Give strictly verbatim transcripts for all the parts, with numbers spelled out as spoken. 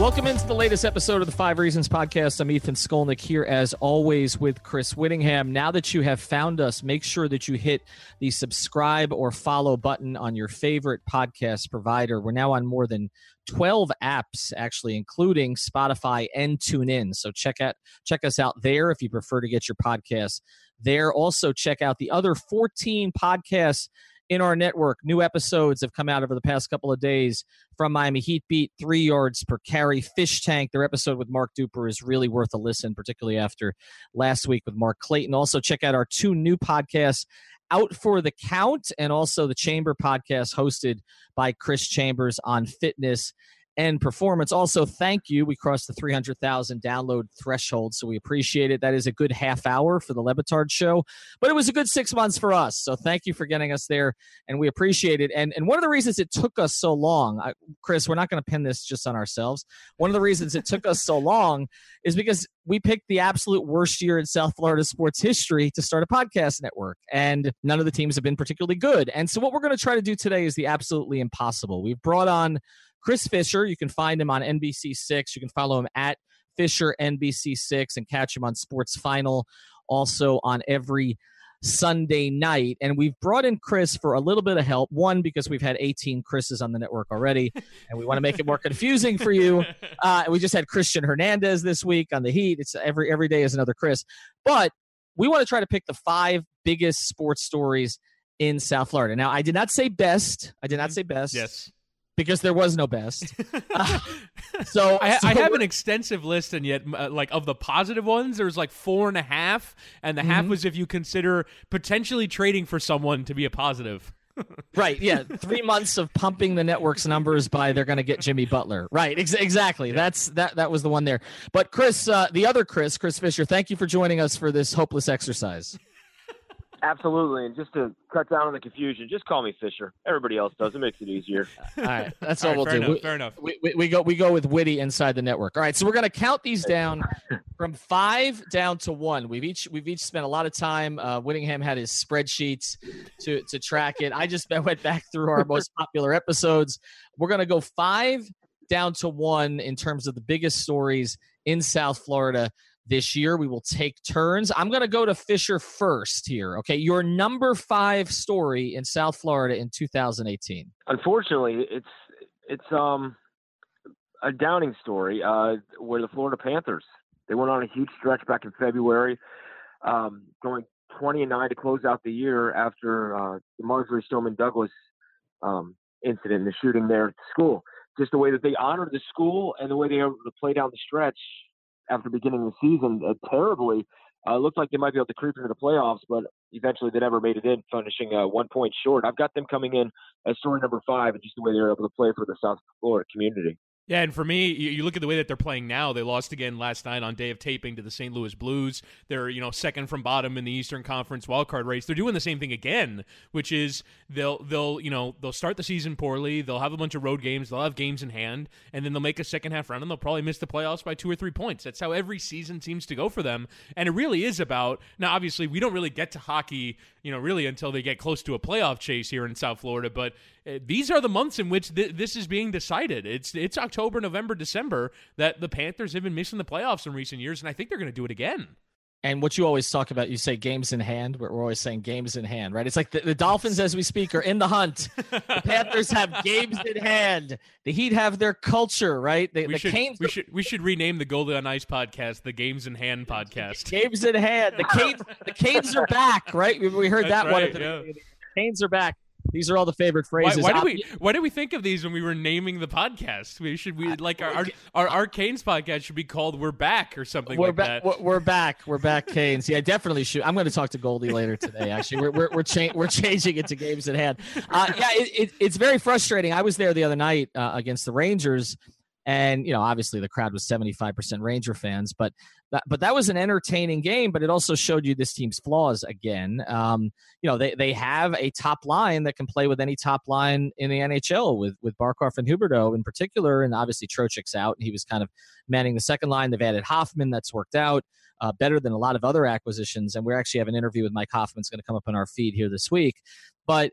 Welcome into the latest episode of the Five Reasons Podcast. I'm Ethan Skolnick here, as always, with Chris Whittingham. Now that you have found us, make sure that you hit the subscribe or follow button on your favorite podcast provider. We're now on more than twelve apps, actually, including Spotify and TuneIn. So check out check us out there if you prefer to get your podcasts there. Also, check out the other fourteen podcasts in our network. New episodes have come out over the past couple of days from Miami Heat Beat, Three Yards Per Carry, Fish Tank. Their episode with Mark Duper is really worth a listen, particularly after last week with Mark Clayton. Also, check out our two new podcasts, Out for the Count, and also the Chamber podcast hosted by Chris Chambers on fitness and performance. Also, thank you. We crossed the three hundred thousand download threshold, so we appreciate it. That is a good half hour for the Lebitard show, but it was a good six months for us. So thank you for getting us there, and we appreciate it. And and one of the reasons it took us so long, I, Chris, we're not going to pin this just on ourselves. One of the reasons it took us so long is because we picked the absolute worst year in South Florida sports history to start a podcast network, and none of the teams have been particularly good. And so what we're going to try to do today is the absolutely impossible. We've brought on Chris Fisher. You can find him on N B C six. You can follow him at Fisher N B C six and catch him on Sports Final, also on every Sunday night. And we've brought in Chris for a little bit of help. One, because we've had eighteen Chris's on the network already, and we want to make it more confusing for you. Uh, we just had Christian Hernandez this week on the Heat. It's every every day is another Chris. But we want to try to pick the five biggest sports stories in South Florida. Now, I did not say best. I did not say best. Yes. Because there was no best. Uh, so I, so I have an extensive list, and yet, uh, like, of the positive ones, there was like four and a half, and the mm-hmm. half was if you consider potentially trading for someone to be a positive. Right, yeah. Three months of pumping the network's numbers by they're going to get Jimmy Butler. Right, ex- exactly. That's that That was the one there. But Chris, uh, the other Chris, Chris Fisher, thank you for joining us for this hopeless exercise. Absolutely, and just to cut down on the confusion, just call me Fisher. Everybody else does. It makes it easier. All right, that's all, all right, we'll fair do. Enough, we, fair enough. We, we, we, go, we go with witty inside the network. All right, so we're going to count these down from five down to one. We've each we've each spent a lot of time. Uh, Whittingham had his spreadsheets to, to track it. I just went back through our most popular episodes. We're going to go five down to one in terms of the biggest stories in South Florida this year. We will take turns. I'm going to go to Fisher first here. Okay, your number five story in South Florida in two thousand eighteen. Unfortunately, it's it's um a downing story uh, where the Florida Panthers, they went on a huge stretch back in February, um, going twenty and nine to close out the year after uh, the Marjory Stoneman Douglas um, incident, the shooting there at the school. Just the way that they honored the school and the way they were able to play down the stretch after beginning the season uh, terribly, uh, looked like they might be able to creep into the playoffs, but eventually they never made it in, finishing uh, one point short. I've got them coming in as story number five, and just the way they were able to play for the South Florida community. Yeah, and for me, you look at the way that they're playing now. They lost again last night on day of taping to the Saint Louis Blues. They're, you know, second from bottom in the Eastern Conference wildcard race. They're doing the same thing again, which is they'll they'll you know they'll start the season poorly. They'll have a bunch of road games. They'll have games in hand, and then they'll make a second half run, and they'll probably miss the playoffs by two or three points. That's how every season seems to go for them. And it really is about now. Obviously, we don't really get to hockey, you know, really until they get close to a playoff chase here in South Florida, but these are the months in which th- this is being decided. It's it's October, November, December that the Panthers have been missing the playoffs in recent years, and I think they're going to do it again. And what you always talk about, you say games in hand. We're always saying games in hand, right? It's like the, the Dolphins, as we speak, are in the hunt. The Panthers have games in hand. The Heat have their culture, right? The, we, the should, Canes, we, should, we should rename the Goalie on Ice podcast the Games in Hand podcast. Games in hand. The Canes, the Canes are back, right? We, we heard That's that right, one. At the, yeah. The Canes are back. These are all the favorite phrases. Why, why, do we, why do we think of these when we were naming the podcast? We should we like our our, our, our Canes podcast should be called "We're Back" or something we're like ba- that. We're back. We're back, Canes. Yeah, definitely should. I'm going to talk to Goldie later today. Actually, we're we're we're, cha- we're changing it to games at hand. Uh, yeah, it, it, it's very frustrating. I was there the other night uh, against the Rangers. And, you know, obviously the crowd was seventy-five percent Ranger fans, but that, but that was an entertaining game, but it also showed you this team's flaws again. Um, you know, they they have a top line that can play with any top line in the N H L with, with Barkov and Huberdeau in particular, and obviously Trocheck's out, and he was kind of manning the second line. They've added Hoffman. That's worked out uh, better than a lot of other acquisitions, and we actually have an interview with Mike Hoffman. It's going to come up on our feed here this week, but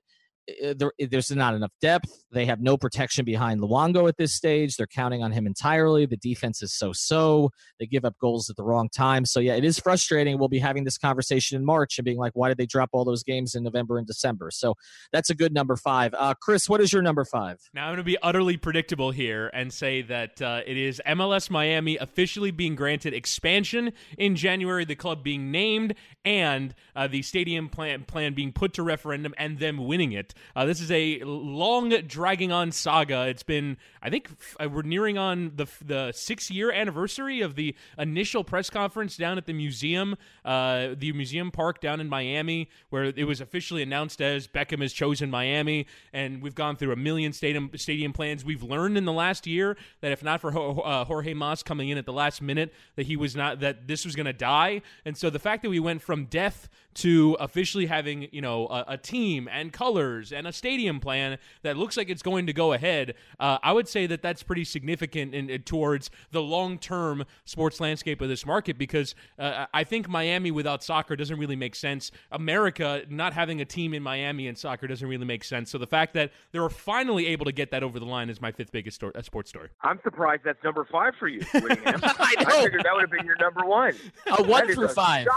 there's not enough depth. They have no protection behind Luongo at this stage. They're counting on him entirely. The defense is so-so. They give up goals at the wrong time. So, yeah, it is frustrating. We'll be having this conversation in March and being like, why did they drop all those games in November and December? So that's a good number five. Uh, Chris, what is your number five? Now I'm going to be utterly predictable here and say that uh, it is M L S Miami officially being granted expansion in January, the club being named, and uh, the stadium plan, plan being put to referendum and them winning it. Uh, this is a long, dragging-on saga. It's been, I think, f- we're nearing on the the six-year anniversary of the initial press conference down at the museum, uh, the museum park down in Miami, where it was officially announced as Beckham has chosen Miami, and we've gone through a million stadium stadium plans. We've learned in the last year that if not for Ho- uh, Jorge Mas coming in at the last minute, that he was not that this was going to die. And so the fact that we went from death to officially having, you know, a, a team and colors and a stadium plan that looks like it's going to go ahead, uh, I would say that that's pretty significant in, in, towards the long-term sports landscape of this market, because uh, I think Miami without soccer doesn't really make sense. America not having a team in Miami and soccer doesn't really make sense. So the fact that they were finally able to get that over the line is my fifth biggest sto- sports story. I'm surprised that's number five for you, Whittingham. I, I figured that would have been your number one. A one through five.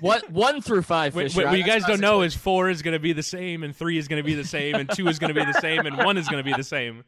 What one through five? What, Fisher, what you guys don't know is four is going to be the same, and three is going to be the same, and two is going to be the same, and one is going to be the same.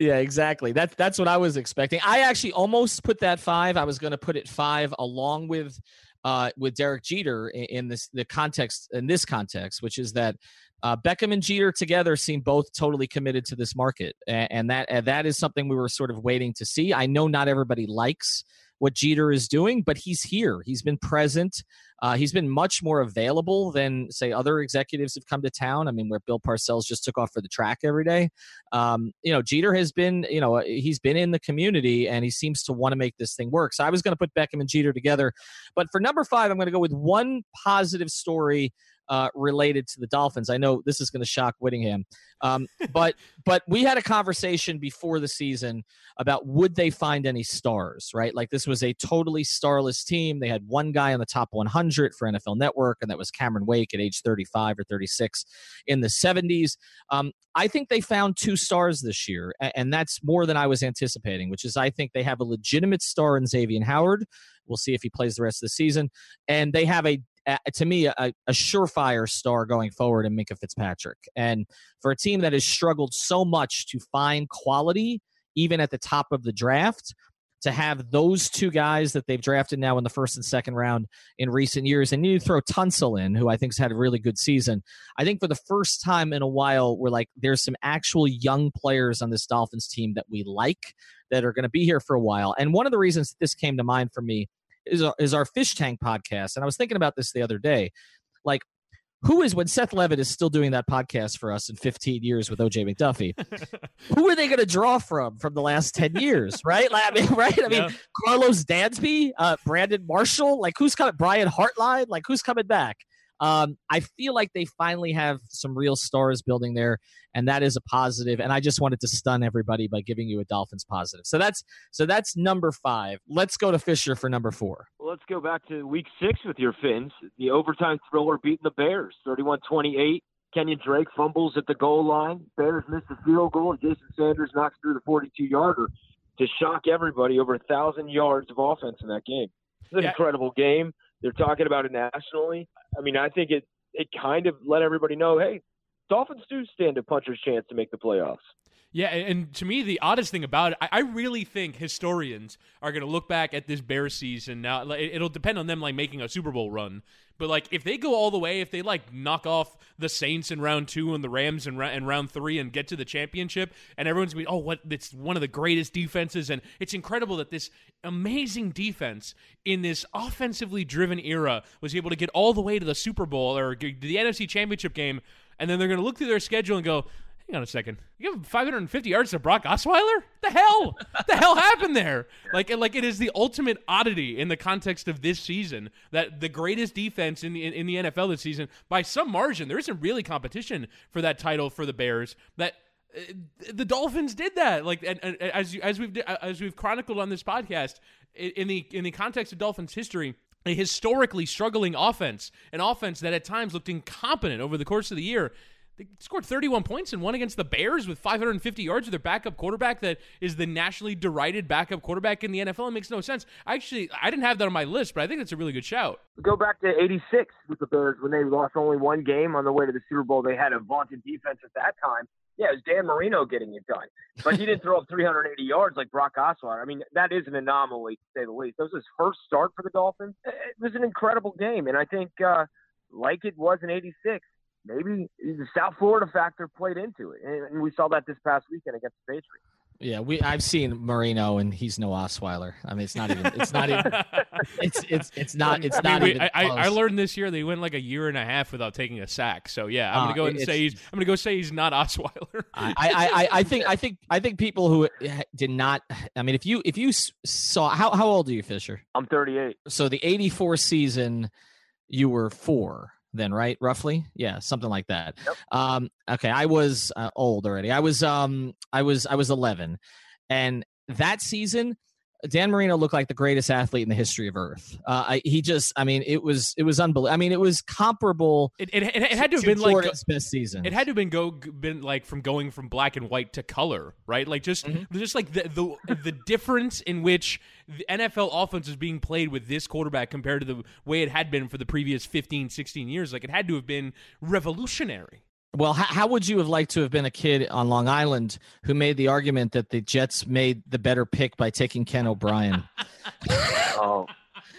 Yeah, exactly. That's that's what I was expecting. I actually almost put that five. I was going to put it five along with uh, with Derek Jeter in this the context in this context, which is that uh, Beckham and Jeter together seem both totally committed to this market, and, and that and that is something we were sort of waiting to see. I know not everybody likes what Jeter is doing, but he's here. He's been present. Uh, he's been much more available than, say, other executives have come to town. I mean, where Bill Parcells just took off for the track every day. Um, you know, Jeter has been, you know, he's been in the community and he seems to want to make this thing work. So I was going to put Beckham and Jeter together. But for number five, I'm going to go with one positive story Uh, related to the Dolphins. I know this is going to shock Whittingham, um, but but we had a conversation before the season about would they find any stars, right? Like this was a totally starless team. They had one guy on the top one hundred for N F L Network, and that was Cameron Wake at age thirty-five or thirty-six in the seventies. Um, I think they found two stars this year, and that's more than I was anticipating, which is I think they have a legitimate star in Xavier Howard. We'll see if he plays the rest of the season. And they have a Uh, to me, a, a surefire star going forward in Minka Fitzpatrick. And for a team that has struggled so much to find quality, even at the top of the draft, to have those two guys that they've drafted now in the first and second round in recent years, and you throw Tunsil in, who I think's had a really good season. I think for the first time in a while, we're like, there's some actual young players on this Dolphins team that we like that are going to be here for a while. And one of the reasons this came to mind for me is our, is our Fish Tank podcast. And I was thinking about this the other day. Like, who is, when Seth Levitt is still doing that podcast for us in fifteen years with O J McDuffie, who are they going to draw from from the last ten years, right? Like, I mean, right? I mean, yeah. Carlos Dansby, uh, Brandon Marshall, like who's coming? Brian Hartline, like who's coming back? Um, I feel like they finally have some real stars building there, and that is a positive. And I just wanted to stun everybody by giving you a Dolphins positive. So that's so that's number five. Let's go to Fisher for number four. Well, let's go back to week six with your Fins. The overtime thriller beating the Bears, thirty-one twenty-eight. Kenyon Drake fumbles at the goal line. Bears missed the field goal, and Jason Sanders knocks through the forty-two-yarder to shock everybody. Over one thousand yards of offense in that game. It's an yeah. incredible game. They're talking about it nationally. I mean, I think it, it kind of let everybody know, hey, Dolphins do stand a puncher's chance to make the playoffs. Yeah, and to me, the oddest thing about it, I really think historians are going to look back at this Bears season now. It'll depend on them, like, making a Super Bowl run. But, like, if they go all the way, if they, like, knock off the Saints in round two and the Rams in round, in round three and get to the championship, and everyone's going to be, oh, what? It's one of the greatest defenses. And it's incredible that this amazing defense in this offensively driven era was able to get all the way to the Super Bowl or the N F C Championship game. And then they're going to look through their schedule and go, hang on a second. You give five hundred fifty yards to Brock Osweiler? The hell? The hell happened there? Like, like it is the ultimate oddity in the context of this season that the greatest defense in the in the N F L this season, by some margin, there isn't really competition for that title for the Bears. That uh, the Dolphins did that. Like, and, and, as you, as we've as we've chronicled on this podcast, in the in the context of Dolphins history. A historically struggling offense, an offense that at times looked incompetent over the course of the year. They scored thirty-one points and won against the Bears with five hundred fifty yards with their backup quarterback that is the nationally derided backup quarterback in the N F L. It makes no sense. Actually, I didn't have that on my list, but I think that's a really good shout. Go back to eighty-six with the Bears when they lost only one game on the way to the Super Bowl. They had a vaunted defense at that time. Yeah, it was Dan Marino getting it done. But he didn't throw up three hundred eighty yards like Brock Osweiler. I mean, that is an anomaly, to say the least. That was his first start for the Dolphins. It was an incredible game. And I think, uh, like it was in eighty-six, maybe the South Florida factor played into it. And we saw that this past weekend against the Patriots. Yeah, we I've seen Marino and he's no Osweiler. I mean, it's not even it's not even it's it's it's not it's I mean, not we, even I, I learned this year that he went like a year and a half without taking a sack. So yeah, I'm uh, gonna go ahead and say he's I'm gonna go say he's not Osweiler. I, I, I, I think I think I think people who did not I mean if you if you saw how how old are you, Fisher? I'm thirty-eight. So the eighty-four season you were four. Then, right? Roughly. Yeah. Something like that. Yep. Um, okay. I was uh, old already. I was, um, I was, I was eleven, and that season, Dan Marino looked like the greatest athlete in the history of Earth. Uh, I, he just, I mean, it was, it was unbelievable. I mean, it was comparable. It, it, it, it had to have been Florida's like best season. It had to have been go been like from going from black and white to color, right? Like just, mm-hmm. just like the the, the difference in which the N F L offense is being played with this quarterback compared to the way it had been for the previous fifteen, sixteen years. Like it had to have been revolutionary. Well, how, how would you have liked to have been a kid on Long Island who made the argument that the Jets made the better pick by taking Ken O'Brien? Oh,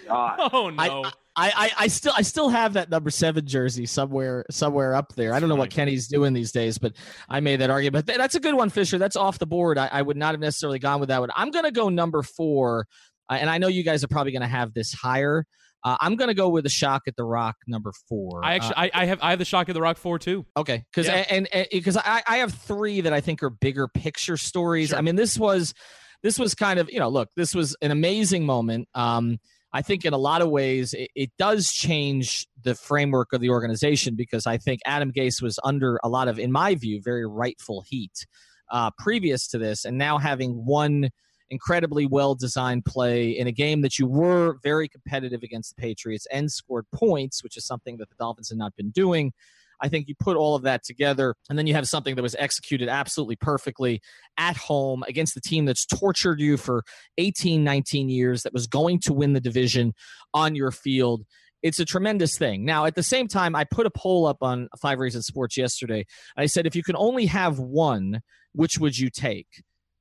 God. Oh no! I, I, I still, I still have that number seven jersey somewhere, somewhere up there. I don't know what Kenny's doing these days, but I made that argument. But that's a good one, Fisher. That's off the board. I, I would not have necessarily gone with that one. I'm going to go number four, uh, and I know you guys are probably going to have this higher. Uh, I'm going to go with the Shock at the Rock number four. I actually, uh, I, I have, I have the Shock at the Rock four too. Okay, because yeah. and because I, I have three that I think are bigger picture stories. Sure. I mean, this was, this was kind of you know, look, this was an amazing moment. Um, I think in a lot of ways it, it does change the framework of the organization because I think Adam Gase was under a lot of, in my view, very rightful heat uh, previous to this, and now having one incredibly well-designed play in a game that you were very competitive against the Patriots and scored points, which is something that the Dolphins had not been doing. I think you put all of that together, and then you have something that was executed absolutely perfectly at home against the team that's tortured you for eighteen, nineteen years, that was going to win the division on your field. It's a tremendous thing. Now, at the same time, I put a poll up on Five Reasons Sports yesterday. I said, if you could only have one, which would you take?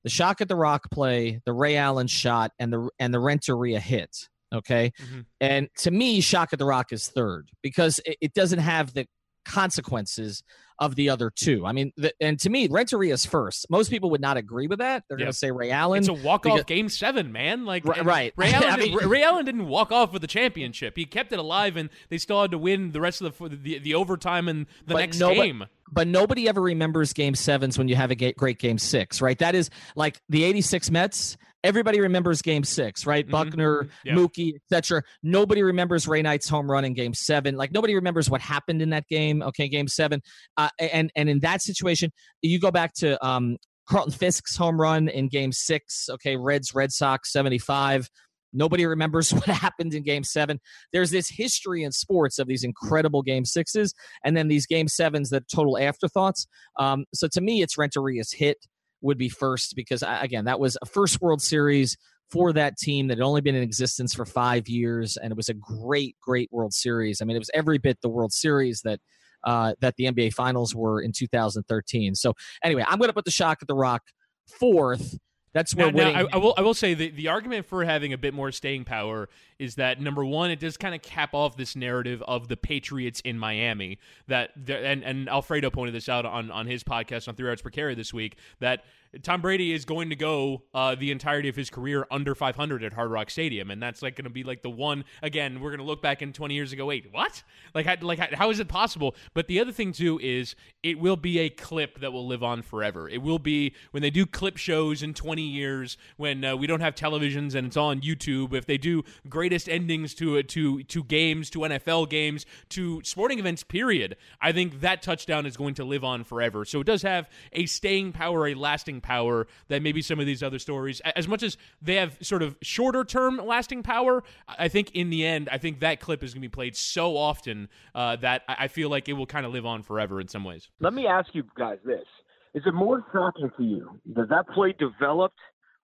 The Shock at the Rock play, the Ray Allen shot, and the and the Renteria hit, okay? Mm-hmm. And to me, Shock at the Rock is third because it, it doesn't have the consequences of the other two. I mean, the, and to me, Renteria is first. Most people would not agree with that. They're yep. going to say Ray Allen. It's a walk-off because, game seven, man. Like right, right. Ray Allen. I mean, did, Ray Allen didn't walk off with the championship. He kept it alive, and they still had to win the rest of the the, the overtime and the next no, game. But, But nobody ever remembers game sevens when you have a great game six, right? That is like the eighty-six Mets. Everybody remembers game six, right? Mm-hmm. Buckner, yeah. Mookie, et cetera. Nobody remembers Ray Knight's home run in game seven. Like nobody remembers what happened in that game. Okay. Game seven. Uh, and, and in that situation, you go back to um, Carlton Fisk's home run in game six. Okay. Reds, Red Sox, seventy-five. Nobody remembers what happened in game seven. There's this history in sports of these incredible game sixes and then these game sevens that total afterthoughts. Um, so to me, it's Renteria's hit would be first because, again, that was a first World Series for that team that had only been in existence for five years, and it was a great, great World Series. I mean, it was every bit the World Series that uh, that the N B A Finals were in two thousand thirteen. So anyway, I'm going to put the Shock at the Rock fourth. That's where now, now, I, I will. I will say the the argument for having a bit more staying power is that, number one, it does kind of cap off this narrative of the Patriots in Miami that and and Alfredo pointed this out on, on his podcast on Three Yards Per Carry this week, that Tom Brady is going to go uh, the entirety of his career under five hundred at Hard Rock Stadium, and that's like going to be like the one. Again, we're going to look back in twenty years and go, wait, what? Like, how, like how, how is it possible? But the other thing too is it will be a clip that will live on forever. It will be when they do clip shows in twenty years, when uh, we don't have televisions and it's all on YouTube. If they do greatest endings to uh, to to games, to N F L games, to sporting events, period, I think that touchdown is going to live on forever. So it does have a staying power, a lasting power that maybe some of these other stories, as much as they have sort of shorter term lasting power, I think in the end, I think that clip is going to be played so often uh, that I feel like it will kind of live on forever in some ways. Let me ask you guys this. Is it more shocking to you that that play developed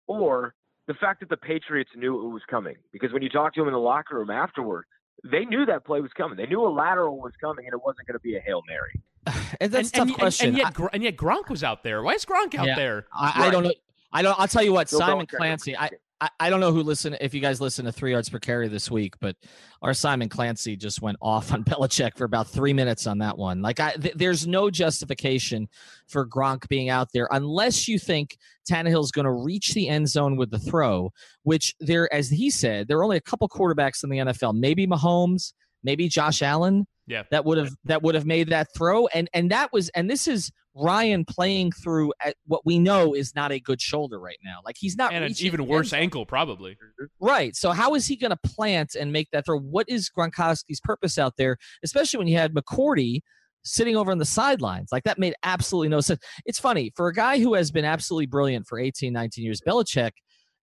or the fact that the Patriots knew it was coming? Because when you talk to them in the locker room afterward, they knew that play was coming. They knew a lateral was coming and it wasn't going to be a Hail Mary. And that's and, a tough and, question. And, and, yet, I, and yet Gronk was out there. Why is Gronk out yeah, there? I, right. I don't know. I don't. I'll tell you what, Still Simon Clancy. I, I, I don't know who listen. If you guys listen to Three Yards Per Carry this week, but our Simon Clancy just went off on Belichick for about three minutes on that one. Like, I, th- there's no justification for Gronk being out there unless you think Tannehill's going to reach the end zone with the throw. Which there, as he said, there are only a couple quarterbacks in the N F L. Maybe Mahomes. Maybe Josh Allen. Yeah, that would have that would have made that throw, and and that was and this is Ryan playing through at what we know is not a good shoulder right now. Like, he's not, and an even worse ankle probably. Right. So how is he going to plant and make that throw? What is Gronkowski's purpose out there, especially when you had McCourty sitting over on the sidelines? Like, that made absolutely no sense. It's funny, for a guy who has been absolutely brilliant for eighteen, nineteen years, Belichick.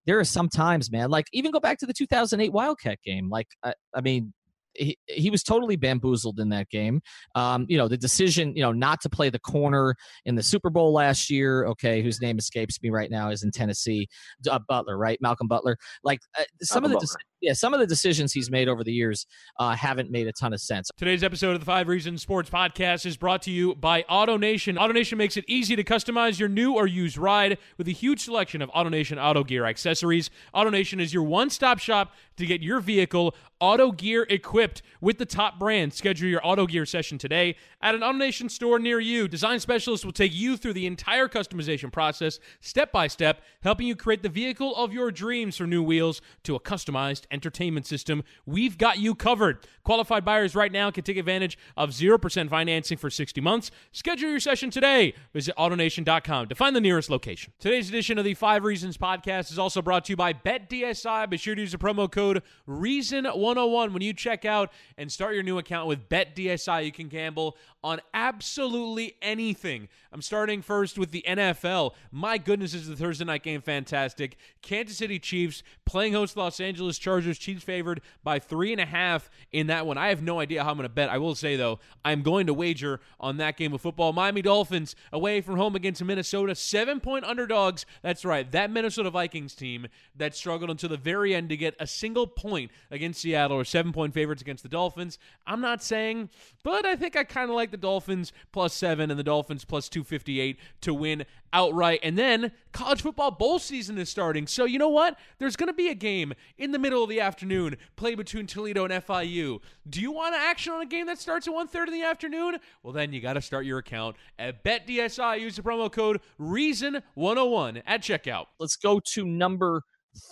There are some times, man. Like, even go back to the two thousand eight Wildcat game. Like, I, I mean. He, he was totally bamboozled in that game. Um, you know, the decision, you know, not to play the corner in the Super Bowl last year, okay, whose name escapes me right now, is in Tennessee. Uh, Butler, right? Malcolm Butler. Like, uh, some Malcolm of the de- yeah, some of the decisions he's made over the years uh, haven't made a ton of sense. Today's episode of the Five Reasons Sports Podcast is brought to you by AutoNation. AutoNation makes it easy to customize your new or used ride with a huge selection of AutoNation auto gear accessories. AutoNation is your one-stop shop to get your vehicle auto gear equipped with the top brands. Schedule your auto gear session today at an AutoNation store near you. Design specialists will take you through the entire customization process, step by step, helping you create the vehicle of your dreams, from new wheels to a customized entertainment system. We've got you covered. Qualified buyers right now can take advantage of zero percent financing for sixty months. Schedule your session today. Visit AutoNation dot com to find the nearest location. Today's edition of the Five Reasons Podcast is also brought to you by BetDSI. Be sure to use the promo code Reason one oh one when you check out and start your new account with BetDSI. You can gamble on absolutely anything. I'm starting first with the N F L. My goodness, is the Thursday night game fantastic. Kansas City Chiefs playing host Los Angeles Chargers. Chiefs favored by three and a half in that one. I have no idea how I'm going to bet. I will say, though, I'm going to wager on that game of football. Miami Dolphins away from home against Minnesota. Seven-point underdogs. That's right. That Minnesota Vikings team that struggled until the very end to get a single point against Seattle, or seven-point favorites against the Dolphins. I'm not saying, but I think I kind of like the Dolphins plus seven and the Dolphins plus two fifty-eight to win outright. And then college football bowl season is starting. So you know what? There's going to be a game in the middle of the afternoon played between Toledo and F I U. Do you want to action on a game that starts at one thirty in the afternoon? Well, then you got to start your account at BetDSI. Use the promo code Reason one oh one at checkout. Let's go to number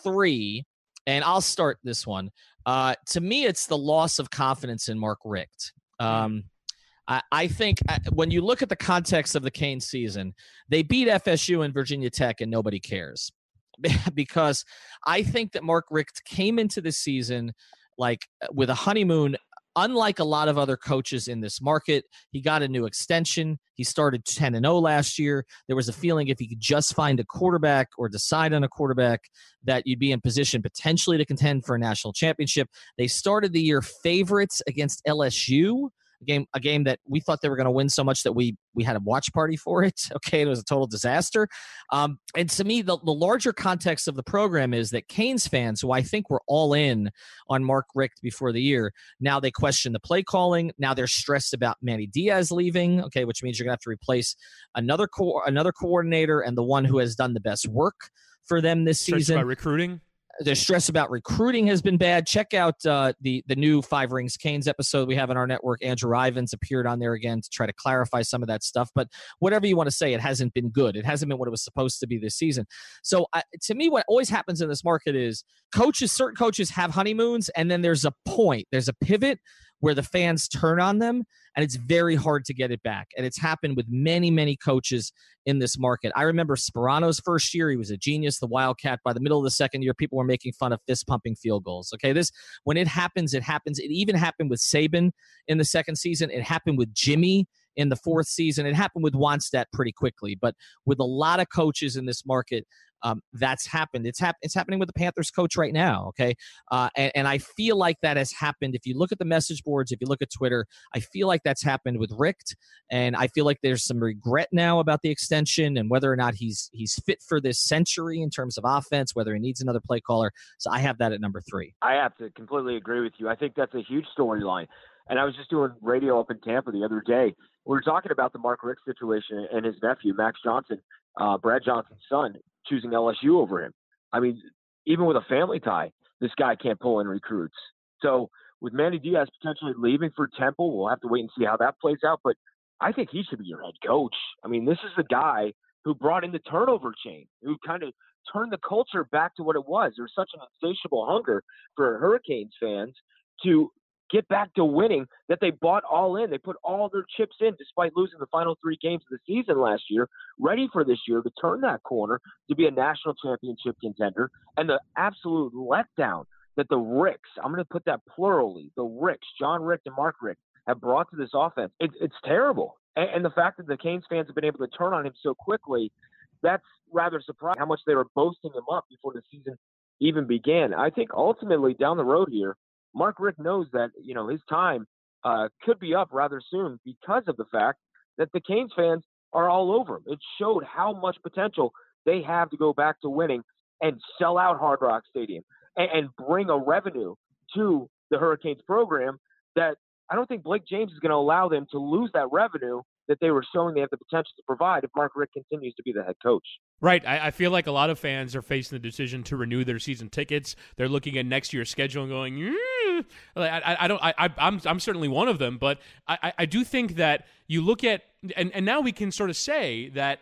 three. And I'll start this one. Uh, to me, it's the loss of confidence in Mark Richt. Um, I, I think I, when you look at the context of the Cane season, they beat F S U and Virginia Tech and nobody cares. Because I think that Mark Richt came into this season like with a honeymoon. Unlike a lot of other coaches in this market, he got a new extension. He started ten and oh last year. There was a feeling if he could just find a quarterback or decide on a quarterback that you'd be in position potentially to contend for a national championship. They started the year favorites against L S U. a game a game that we thought they were going to win so much that we we had a watch party for it. Okay, it was a total disaster. Um, and to me, the, the larger context of the program is that Canes fans, who I think were all in on Mark Richt before the year, now they question the play calling. Now they're stressed about Manny Diaz leaving, okay, which means you're going to have to replace another co- another coordinator and the one who has done the best work for them this stressed season. About recruiting? The stress about recruiting has been bad. Check out uh, the the new Five Rings Canes episode we have on our network. Andrew Ivins appeared on there again to try to clarify some of that stuff. But whatever you want to say, it hasn't been good. It hasn't been what it was supposed to be this season. So uh, to me, what always happens in this market is coaches, certain coaches have honeymoons, and then there's a point, there's a pivot where the fans turn on them, and it's very hard to get it back. And it's happened with many, many coaches in this market. I remember Sperano's first year, he was a genius, the Wildcat. By the middle of the second year, people were making fun of fist-pumping field goals. Okay, this when it happens, it happens. It even happened with Saban in the second season. It happened with Jimmy in the fourth season. It happened with Wannstedt pretty quickly. But with a lot of coaches in this market, Um, that's happened. It's hap- It's happening with the Panthers coach right now. Okay. Uh, and, and I feel like that has happened. If you look at the message boards, if you look at Twitter, I feel like that's happened with Richt. And I feel like there's some regret now about the extension and whether or not he's, he's fit for this century in terms of offense, whether he needs another play caller. So I have that at number three. I have to completely agree with you. I think that's a huge storyline. And I was just doing radio up in Tampa the other day. We were talking about the Mark Richt situation and his nephew, Max Johnson, uh, Brad Johnson's son, choosing L S U over him. I mean, even with a family tie, this guy can't pull in recruits. So with Manny Diaz potentially leaving for Temple, we'll have to wait and see how that plays out. But I think he should be your head coach. I mean, this is the guy who brought in the turnover chain, who kind of turned the culture back to what it was. There's such an insatiable hunger for Hurricanes fans to get back to winning that they bought all in. They put all their chips in despite losing the final three games of the season last year, ready for this year to turn that corner to be a national championship contender. And the absolute letdown that the Ricks, I'm going to put that plurally, the Ricks, John Richt and Mark Richt, have brought to this offense. It, it's terrible. And, and the fact that the Canes fans have been able to turn on him so quickly, that's rather surprising how much they were boasting him up before the season even began. I think ultimately down the road here, Mark Richt knows that, you know, his time uh, could be up rather soon because of the fact that the Canes fans are all over him. It showed how much potential they have to go back to winning and sell out Hard Rock Stadium and, and bring a revenue to the Hurricanes program that I don't think Blake James is going to allow them to lose that revenue that they were showing they have the potential to provide if Mark Richt continues to be the head coach. Right. I, I feel like a lot of fans are facing the decision to renew their season tickets. They're looking at next year's schedule and going, mm. I, I, I don't, I, I'm, I'm certainly one of them, but I, I do think that you look at, and, and now we can sort of say that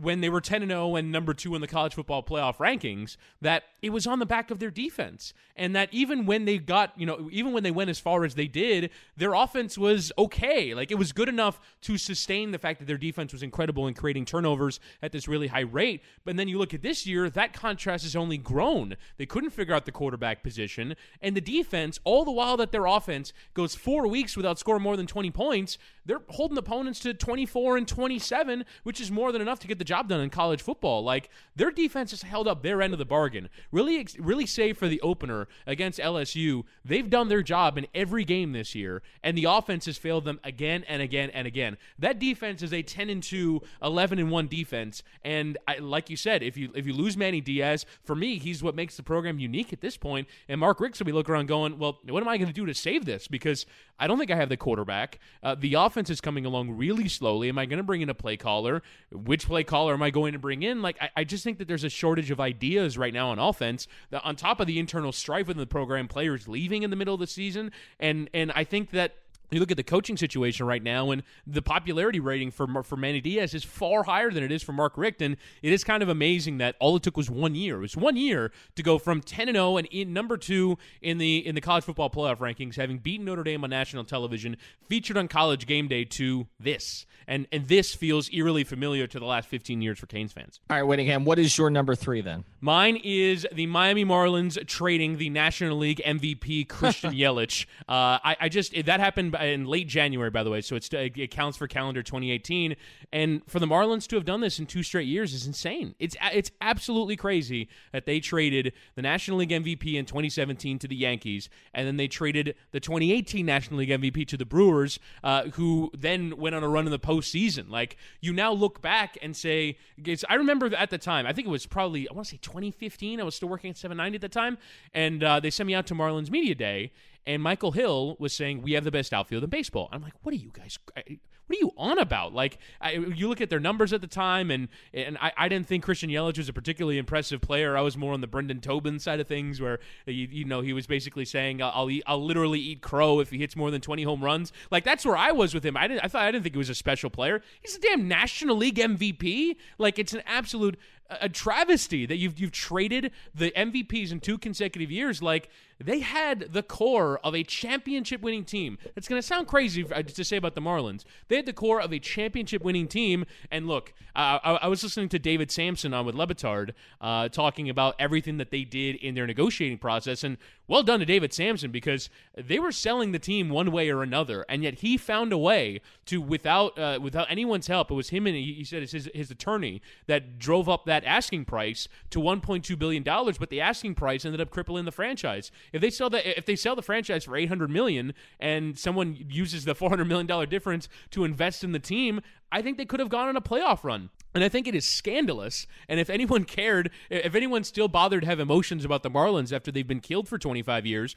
when they were ten and oh and number two in the college football playoff rankings, that it was on the back of their defense. And that even when they got, you know, even when they went as far as they did, their offense was okay. Like, it was good enough to sustain the fact that their defense was incredible in creating turnovers at this really high rate. But then you look at this year, that contrast has only grown. They couldn't figure out the quarterback position. And the defense, all the while that their offense goes four weeks without scoring more than twenty points, they're holding opponents to twenty-four and twenty-seven, which is more than enough to get the job done in college football. Like, their defense has held up their end of the bargain. Really, really save for the opener against L S U, they've done their job in every game this year, and the offense has failed them again and again and again. That defense is a ten and two, eleven and one defense, and I, like you said, if you if you lose Manny Diaz, for me, he's what makes the program unique at this point. And Mark Richt will be looking around going, well, what am I going to do to save this? Because I don't think I have the quarterback. Uh, the offense is coming along really slowly. Am I going to bring in a play caller? Which play caller? Caller am I going to bring in? Like, I, I just think that there's a shortage of ideas right now on offense, that on top of the internal strife within the program, players leaving in the middle of the season. And, and I think that you look at the coaching situation right now, and the popularity rating for for Manny Diaz is far higher than it is for Mark Richt, and it is kind of amazing that all it took was one year. It was one year to go from ten and oh and in number two in the in the college football playoff rankings, having beaten Notre Dame on national television, featured on College Game Day, to this. And and this feels eerily familiar to the last fifteen years for Canes fans. All right, Whittingham, what is your number three then? Mine is the Miami Marlins trading the National League M V P Christian Yelich. Uh, I, I just, that happened in late January, by the way, so it's, it counts for calendar twenty eighteen. And for the Marlins to have done this in two straight years is insane. It's it's absolutely crazy that they traded the National League M V P in twenty seventeen to the Yankees, and then they traded the twenty eighteen National League M V P to the Brewers, uh, who then went on a run in the postseason. Like, you now look back and say, it's, I remember at the time, I think it was probably, I want to say twenty fifteen, I was still working at seven ninety at the time, and uh, they sent me out to Marlins Media Day, and Michael Hill was saying, we have the best outfield in baseball. And I'm like, what are you guys, what are you on about? Like, I, you look at their numbers at the time, and and I, I didn't think Christian Yelich was a particularly impressive player. I was more on the Brendan Tobin side of things, where, you, you know, he was basically saying, I'll eat, I'll literally eat crow if he hits more than twenty home runs. Like, that's where I was with him. I didn't, I thought, I didn't think he was a special player. He's a damn National League M V P. Like, it's an absolute a travesty that you've you've traded the M V Ps in two consecutive years. Like, they had the core of a championship-winning team. It's going to sound crazy to say about the Marlins. They had the core of a championship-winning team. And look, uh, I, I was listening to David Sampson on with Lebitard uh, talking about everything that they did in their negotiating process. And well done to David Sampson, because they were selling the team one way or another, and yet he found a way to, without uh, without anyone's help, it was him and he, he said it's his, his attorney that drove up that asking price to one point two billion dollars, but the asking price ended up crippling the franchise. If they sell the, if they sell the franchise for eight hundred million dollars and someone uses the four hundred million dollars difference to invest in the team, I think they could have gone on a playoff run. And I think it is scandalous. And if anyone cared, if anyone still bothered to have emotions about the Marlins after they've been killed for twenty-five years,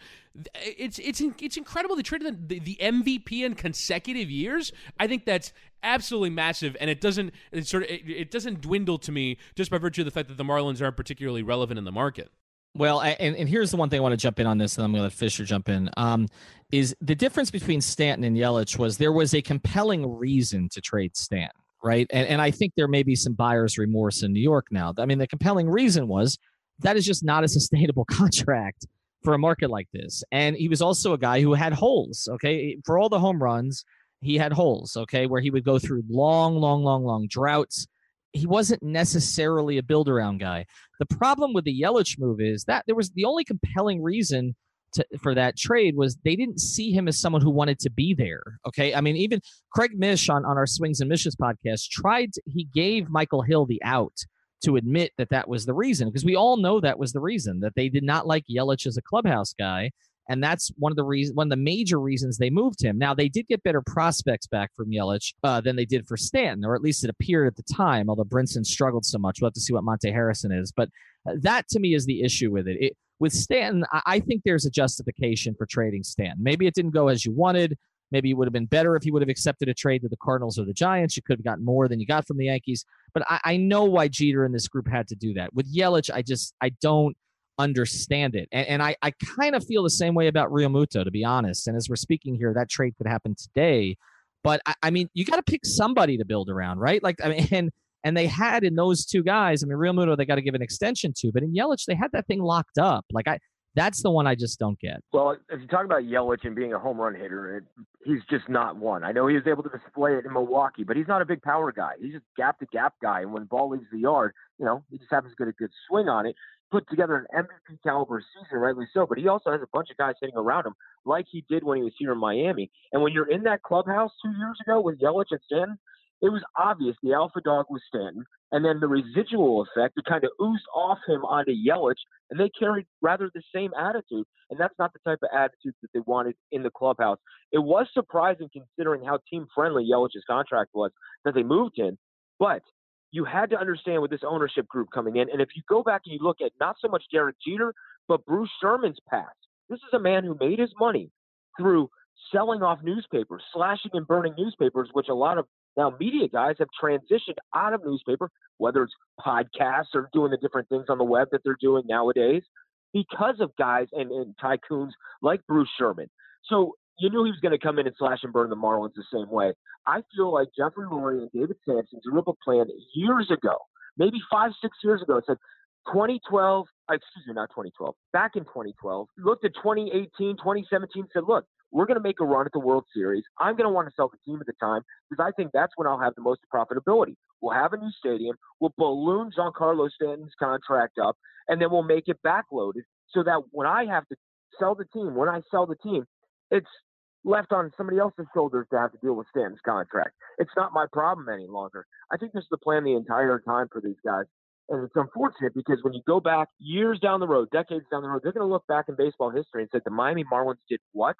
it's it's it's incredible they traded the, the M V P in consecutive years. I think that's absolutely massive, and it doesn't it sort of it, it doesn't dwindle to me just by virtue of the fact that the Marlins aren't particularly relevant in the market. Well, I, and, and here's the one thing I want to jump in on this, and I'm going to let Fisher jump in, um, is the difference between Stanton and Yelich was there was a compelling reason to trade Stanton, right? And, and I think there may be some buyer's remorse in New York now. I mean, the compelling reason was that is just not a sustainable contract for a market like this. And he was also a guy who had holes, okay? For all the home runs, he had holes, okay, where he would go through long, long, long, long droughts. He wasn't necessarily a build-around guy. The problem with the Yelich move is that there was the only compelling reason to, for that trade was they didn't see him as someone who wanted to be there. Okay, I mean, even Craig Mish on, on our Swings and Mishes podcast tried. To, he gave Michael Hill the out to admit that that was the reason, because we all know that was the reason, that they did not like Yelich as a clubhouse guy, and that's one of the reasons, one of the major reasons they moved him. Now, they did get better prospects back from Yelich uh, than they did for Stanton, or at least it appeared at the time, although Brinson struggled so much. We'll have to see what Monte Harrison is. But uh, that, to me, is the issue with it. it with Stanton, I-, I think there's a justification for trading Stanton. Maybe it didn't go as you wanted. Maybe it would have been better if you would have accepted a trade to the Cardinals or the Giants. You could have gotten more than you got from the Yankees. But I, I know why Jeter and this group had to do that. With Yelich, I just I don't understand it. And, and I, I kind of feel the same way about Realmuto, to be honest. And as we're speaking here, that trade could happen today. But I, I mean, you got to pick somebody to build around, right? Like, I mean, and, and they had in those two guys, I mean, Realmuto, they got to give an extension to, but in Yelich, they had that thing locked up. Like, I, that's the one I just don't get. Well, if you talk about Yelich and being a home run hitter, it, he's just not one. I know he was able to display it in Milwaukee, but he's not a big power guy. He's just gap to gap guy. And when the ball leaves the yard, you know, he just happens to get a good swing on it. Put together an M V P caliber season, rightly so, but he also has a bunch of guys hitting around him like he did when he was here in Miami. And when you're in that clubhouse two years ago with Yelich and Stanton, it was obvious the alpha dog was Stanton, and then the residual effect, it kind of oozed off him onto Yelich, and they carried rather the same attitude, and that's not the type of attitude that they wanted in the clubhouse. It was surprising considering how team-friendly Yelich's contract was that they moved in, but you had to understand with this ownership group coming in. And if you go back and you look at not so much Derek Jeter, but Bruce Sherman's past, this is a man who made his money through selling off newspapers, slashing and burning newspapers, which a lot of now media guys have transitioned out of newspaper, whether it's podcasts or doing the different things on the web that they're doing nowadays, because of guys and, and tycoons like Bruce Sherman. So you knew he was going to come in and slash and burn the Marlins the same way. I feel like Jeffrey Lurie and David Sampson drew up a plan years ago, maybe five, six years ago. It said twenty twelve, excuse me, not twenty twelve, back in twenty twelve, looked at twenty eighteen, twenty seventeen, said, look, we're going to make a run at the World Series. I'm going to want to sell the team at the time because I think that's when I'll have the most profitability. We'll have a new stadium. We'll balloon Giancarlo Stanton's contract up, and then we'll make it backloaded so that when I have to sell the team, when I sell the team, it's left on somebody else's shoulders to have to deal with Stanton's contract. It's not my problem any longer. I think this is the plan the entire time for these guys. And it's unfortunate because when you go back years down the road, decades down the road, they're going to look back in baseball history and say the Miami Marlins did what?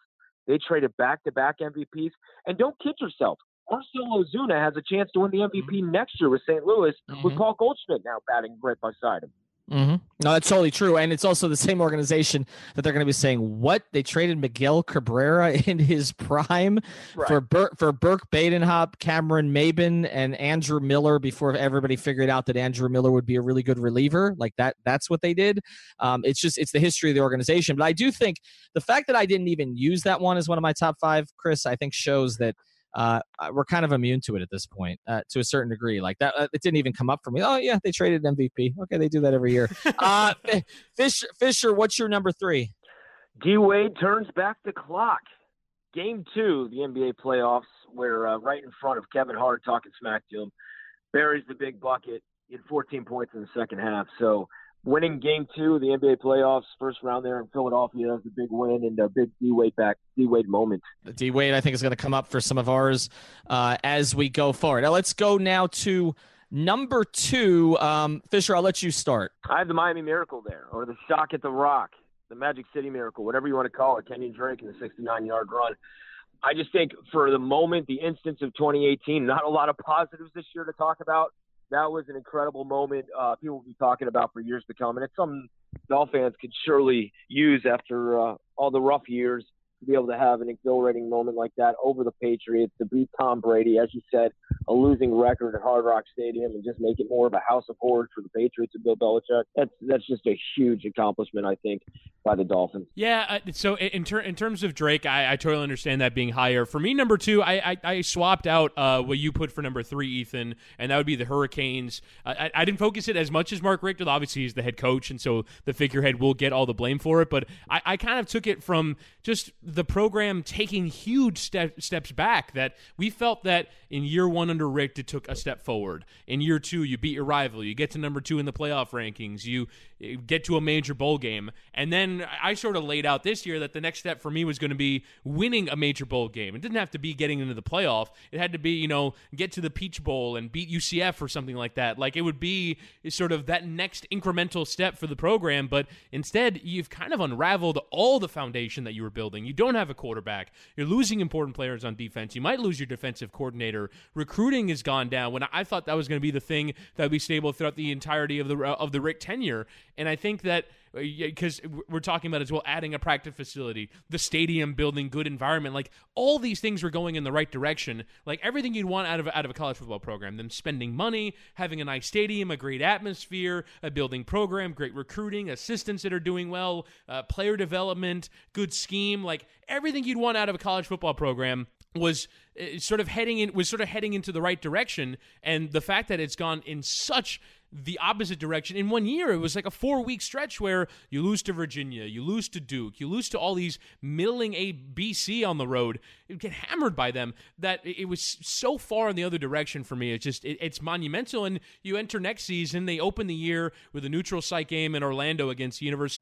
They traded back-to-back M V Ps. And don't kid yourself. Marcell Ozuna has a chance to win the M V P mm-hmm. next year with Saint Louis mm-hmm. with Paul Goldschmidt now batting right beside him. Mm-hmm. No, that's totally true. And it's also the same organization that they're going to be saying, what? They traded Miguel Cabrera in his prime right. for, Bur- for Burke Badenhop, Cameron Maybin, and Andrew Miller before everybody figured out that Andrew Miller would be a really good reliever. Like that, that's what they did. Um, it's just, it's the history of the organization. But I do think the fact that I didn't even use that one as one of my top five, Chris, I think shows that Uh, we're kind of immune to it at this point, uh, to a certain degree. Like that, uh, it didn't even come up for me. Oh yeah, they traded M V P. Okay, they do that every year. Uh, Fisher, Fisher, what's your number three? D Wade turns back the clock. Game two, the N B A playoffs, where uh, right in front of Kevin Hart talking smack to him, buries the big bucket in fourteen points in the second half. So winning game two of the N B A playoffs, first round there in Philadelphia, was a big win and a big D-Wade back, D-Wade moment. D-Wade, I think, is going to come up for some of ours uh, as we go forward. Now, let's go now to number two. Um, Fisher, I'll let you start. I have the Miami Miracle there, or the Shock at the Rock, the Magic City Miracle, whatever you want to call it, Kenyon Drake and the sixty-nine-yard run. I just think for the moment, the instance of twenty eighteen, not a lot of positives this year to talk about. That was an incredible moment uh, people will be talking about for years to come. And it's something Dolphins fans could surely use after uh, all the rough years to be able to have an exhilarating moment like that over the Patriots, to beat Tom Brady, as you said, a losing record at Hard Rock Stadium, and just make it more of a house of horrors for the Patriots and Bill Belichick. That's that's just a huge accomplishment, I think, by the Dolphins. Yeah, uh, so in, ter- in terms of Drake, I, I totally understand that being higher. For me, number two, I I, I swapped out uh, what you put for number three, Ethan, and that would be the Hurricanes. Uh, I, I didn't focus it as much as Mark Richt. Obviously, he's the head coach, and so the figurehead will get all the blame for it, but I, I kind of took it from just the program taking huge step, steps back, that we felt that in year one under Richt, it took a step forward. In year two, you beat your rival. You get to number two in the playoff rankings. You get to a major bowl game. And then I sort of laid out this year that the next step for me was going to be winning a major bowl game. It didn't have to be getting into the playoff. It had to be, you know, get to the Peach Bowl and beat U C F or something like that. Like it would be sort of that next incremental step for the program. But instead, you've kind of unraveled all the foundation that you were building. You don't have a quarterback. You're losing important players on defense. You might lose your defensive coordinator. Recruiting has gone down when I thought that was going to be the thing that would be stable throughout the entirety of the of the Richt tenure. And I think that because we're talking about as well adding a practice facility, the stadium, building good environment, like all these things were going in the right direction, like everything you'd want out of out of a college football program. Them spending money, having a nice stadium, a great atmosphere, a building program, great recruiting, assistants that are doing well, uh, player development, good scheme, like everything you'd want out of a college football program was sort of heading in was sort of heading into the right direction. And the fact that it's gone in such the opposite direction in one year, it was like a four week stretch where you lose to Virginia, you lose to Duke, you lose to all these middling A B C on the road, you get hammered by them, that it was so far in the other direction for me. It's just, it, it's monumental. And you enter next season, they open the year with a neutral site game in Orlando against the University.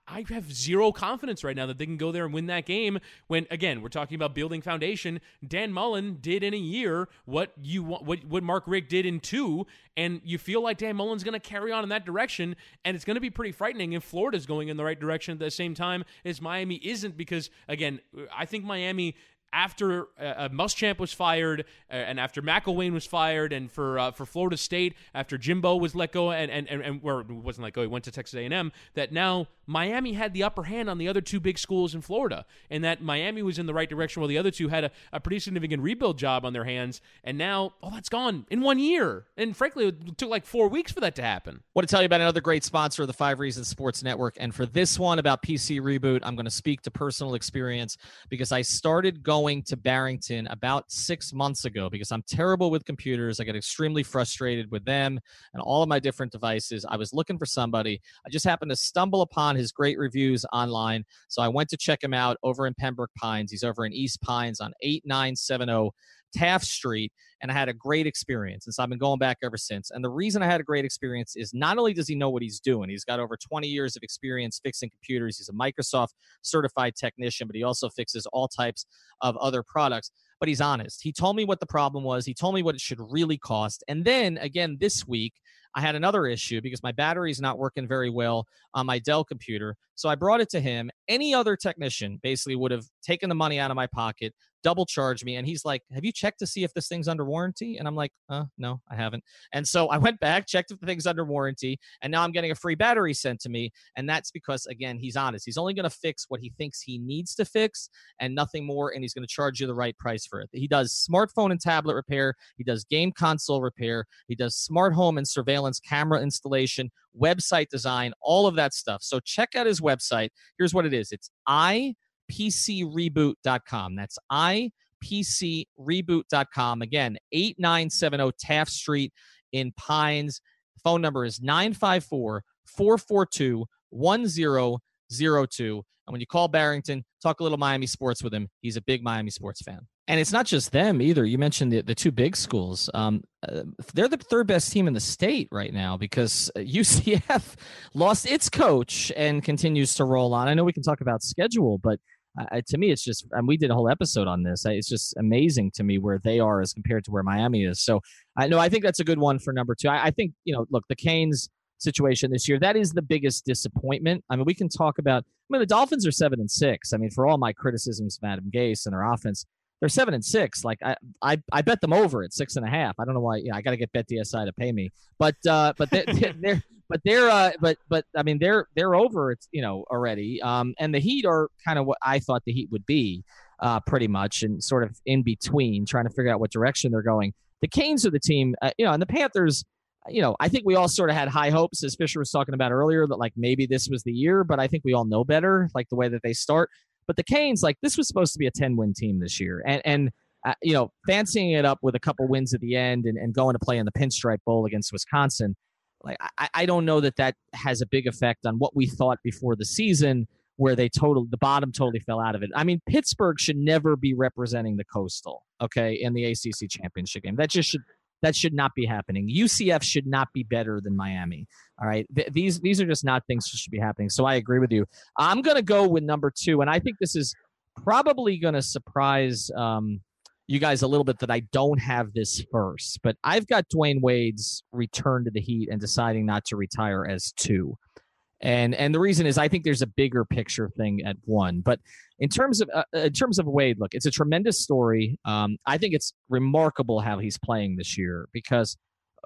I have zero confidence right now that they can go there and win that game when, again, we're talking about building foundation. Dan Mullen did in a year what you what what Mark Richt did in two, and you feel like Dan Mullen's going to carry on in that direction, and it's going to be pretty frightening if Florida's going in the right direction at the same time as Miami isn't, because, again, I think Miami after uh, Muschamp was fired uh, and after McIlwain was fired and for uh, for Florida State, after Jimbo was let go and, and, and, and or wasn't let go, he went to Texas A and M, that now Miami had the upper hand on the other two big schools in Florida, and that Miami was in the right direction while the other two had a, a pretty significant rebuild job on their hands, and now all that's gone in one year. And frankly, it took like four weeks for that to happen. Want to tell you about another great sponsor of the Five Reasons Sports Network, and for this one about P C Reboot, I'm going to speak to personal experience because I started going to Barrington about six months ago because I'm terrible with computers. I get extremely frustrated with them and all of my different devices. I was looking for somebody. I just happened to stumble upon his great reviews online, so I went to check him out over in Pembroke Pines. He's over in East Pines on eight nine seven oh Taft Street, and I had a great experience, and so I've been going back ever since. And the reason I had a great experience is not only does he know what he's doing, he's got over twenty years of experience fixing computers. He's a Microsoft certified technician, but he also fixes all types of other products. But he's honest. He told me what the problem was. He told me what it should really cost. And then again, this week, I had another issue because my battery's not working very well on my Dell computer. So I brought it to him. Any other technician basically would have taken the money out of my pocket, double charged me. And he's like, have you checked to see if this thing's under warranty? And I'm like, uh, no, I haven't. And so I went back, checked if the thing's under warranty, and now I'm getting a free battery sent to me. And that's because, again, he's honest. He's only going to fix what he thinks he needs to fix and nothing more. And he's going to charge you the right price for it. He does smartphone and tablet repair. He does game console repair. He does smart home and surveillance camera installation, website design, all of that stuff. So check out his website. Here's what it is. It's I. P C Reboot dot com. That's I P C Reboot dot com. Again, eight nine seven oh Taft Street in Pines. Phone number is nine five four, four four two, one zero zero two. And when you call Barrington, talk a little Miami sports with him. He's a big Miami sports fan. And it's not just them either. You mentioned the, the two big schools. Um, uh, they're the third best team in the state right now because U C F lost its coach and continues to roll on. I know we can talk about schedule, but uh, to me, it's just, and we did a whole episode on this. It's just amazing to me where they are as compared to where Miami is. So I know, I think that's a good one for number two. I, I think, you know, look, the Canes situation this year, that is the biggest disappointment. I mean, we can talk about, I mean, the Dolphins are seven and six. I mean, for all my criticisms of Adam Gase and their offense, they're seven and six. Like I, I, I bet them over at six and a half. I don't know why. Yeah, I got to get BetDSI to pay me. But, uh, but they, they're, but they're, uh, but but I mean, they're they're over. It's you know already. Um, and the Heat are kind of what I thought the Heat would be, uh, pretty much, and sort of in between, trying to figure out what direction they're going. The Canes are the team, uh, you know, and the Panthers. You know, I think we all sort of had high hopes, as Fisher was talking about earlier, that like maybe this was the year. But I think we all know better, like the way that they start. But the Canes, like this was supposed to be a ten-win team this year. And, and uh, you know, fancying it up with a couple wins at the end and, and going to play in the Pinstripe Bowl against Wisconsin, like I, I don't know that that has a big effect on what we thought before the season where they total the bottom totally fell out of it. I mean, Pittsburgh should never be representing the Coastal, okay, in the A C C championship game. That just should that should not be happening. U C F should not be better than Miami, all right? Th- these these are just not things that should be happening, so I agree with you. I'm going to go with number two, and I think this is probably going to surprise um, you guys a little bit that I don't have this first, but I've got Dwayne Wade's return to the Heat and deciding not to retire as two. And and the reason is I think there's a bigger picture thing at one. But in terms of uh, in terms of Wade, look, it's a tremendous story. Um, I think it's remarkable how he's playing this year because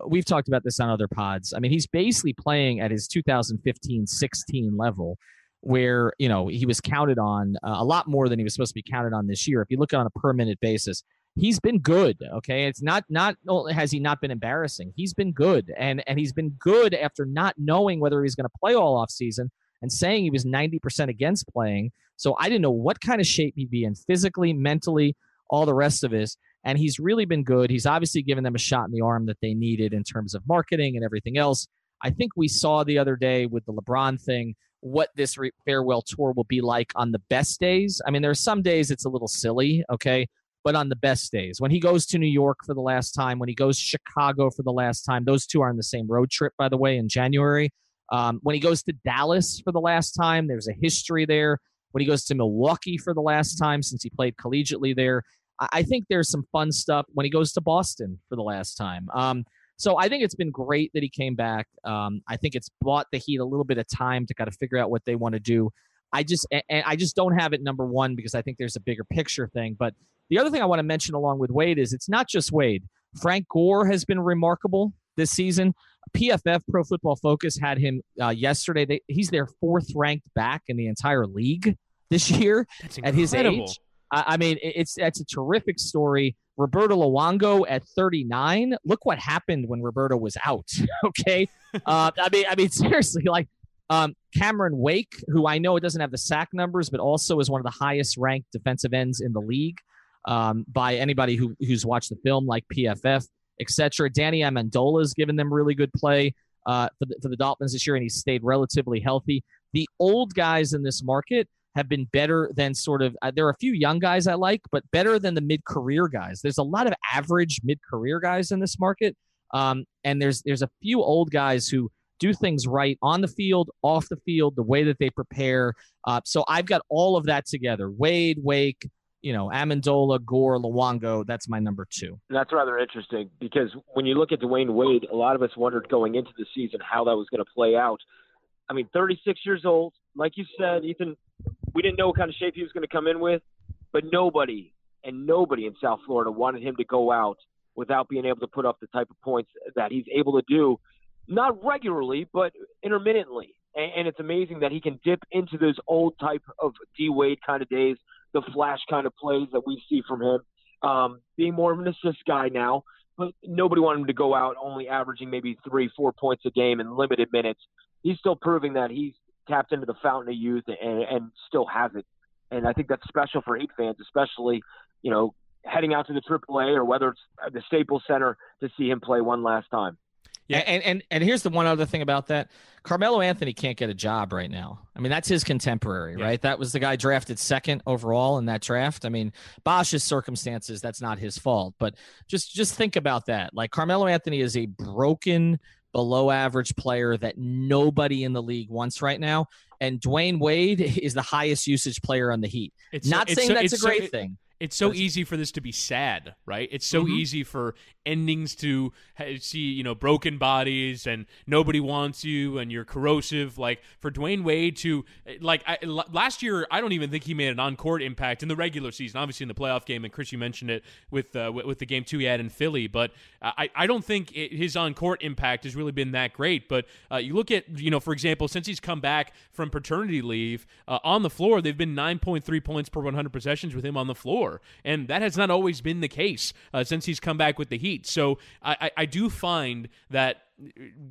we've talked about this on other pods. I mean, he's basically playing at his two thousand fifteen sixteen level where, you know, he was counted on uh, a lot more than he was supposed to be counted on this year. If you look at it on a per minute basis, he's been good. OK, it's not not has he not been embarrassing. He's been good. And and he's been good after not knowing whether he's going to play all off season and saying he was ninety percent against playing. So I didn't know what kind of shape he'd be in physically, mentally, all the rest of this. And he's really been good. He's obviously given them a shot in the arm that they needed in terms of marketing and everything else. I think we saw the other day with the LeBron thing what this re- farewell tour will be like on the best days. I mean, there are some days it's a little silly. OK, but on the best days, when he goes to New York for the last time, when he goes to Chicago for the last time, those two are on the same road trip, by the way, in January. Um, when he goes to Dallas for the last time, there's a history there. When he goes to Milwaukee for the last time since he played collegiately there, I, I think there's some fun stuff when he goes to Boston for the last time. Um, so I think it's been great that he came back. Um, I think it's bought the Heat a little bit of time to kind of figure out what they want to do. I just and I just don't have it number one because I think there's a bigger picture thing. But The other thing I want to mention along with Wade is it's not just Wade. Frank Gore has been remarkable this season. P F F, Pro Football Focus, had him uh, yesterday. They, he's their fourth-ranked back in the entire league this year at his age. I, I mean, it's that's a terrific story. Roberto Luongo at thirty-nine. Look what happened when Roberto was out, okay? uh, I mean, I mean, seriously, like um, Cameron Wake, who I know doesn't have the sack numbers, but also is one of the highest-ranked defensive ends in the league um, by anybody who who's watched the film, like P F F, et cetera. Danny Amendola's given them really good play uh, for, the, for the Dolphins this year, and he's stayed relatively healthy. The old guys in this market have been better than sort of uh, – there are a few young guys I like, but better than the mid-career guys. There's a lot of average mid-career guys in this market, um, and there's there's a few old guys who do things right on the field, off the field, the way that they prepare. Uh, so I've got all of that together. Wade, Wake, you know, Amendola, Gore, Luongo, that's my number two. That's rather interesting because when you look at Dwayne Wade, a lot of us wondered going into the season how that was going to play out. I mean, thirty-six years old, like you said, Ethan, we didn't know what kind of shape he was going to come in with, but nobody and nobody in South Florida wanted him to go out without being able to put up the type of points that he's able to do, not regularly, but intermittently. And it's amazing that he can dip into those old type of D. Wade kind of days, the flash kind of plays that we see from him, um, being more of an assist guy now. But nobody wanted him to go out only averaging maybe three, four points a game in limited minutes. He's still proving that he's tapped into the fountain of youth and, and still has it. And I think that's special for Heat fans, especially, you know, heading out to the triple A or whether it's the Staples Center to see him play one last time. Yeah, and, and and here's the one other thing about that. Carmelo Anthony can't get a job right now. I mean, that's his contemporary, yeah. right? That was the guy drafted second overall in that draft. I mean, Bosch's circumstances, that's not his fault. But just, just think about that. Like, Carmelo Anthony is a broken, below-average player that nobody in the league wants right now. And Dwayne Wade is the highest usage player on the Heat. It's not so, saying it's so, that's it's a great so, it, thing. It's so easy for this to be sad, right? It's so mm-hmm. easy for endings to see, you know, broken bodies and nobody wants you and you're corrosive. Like, for Dwayne Wade to, like, I, last year, I don't even think he made an on-court impact in the regular season, obviously in the playoff game. And Chris, you mentioned it with uh, with the game two he had in Philly. But I, I don't think it, his on-court impact has really been that great. But uh, you look at, you know, for example, since he's come back from paternity leave, uh, on the floor, they've been nine point three points per one hundred possessions with him on the floor. And that has not always been the case uh, since he's come back with the Heat. So I, I, I do find that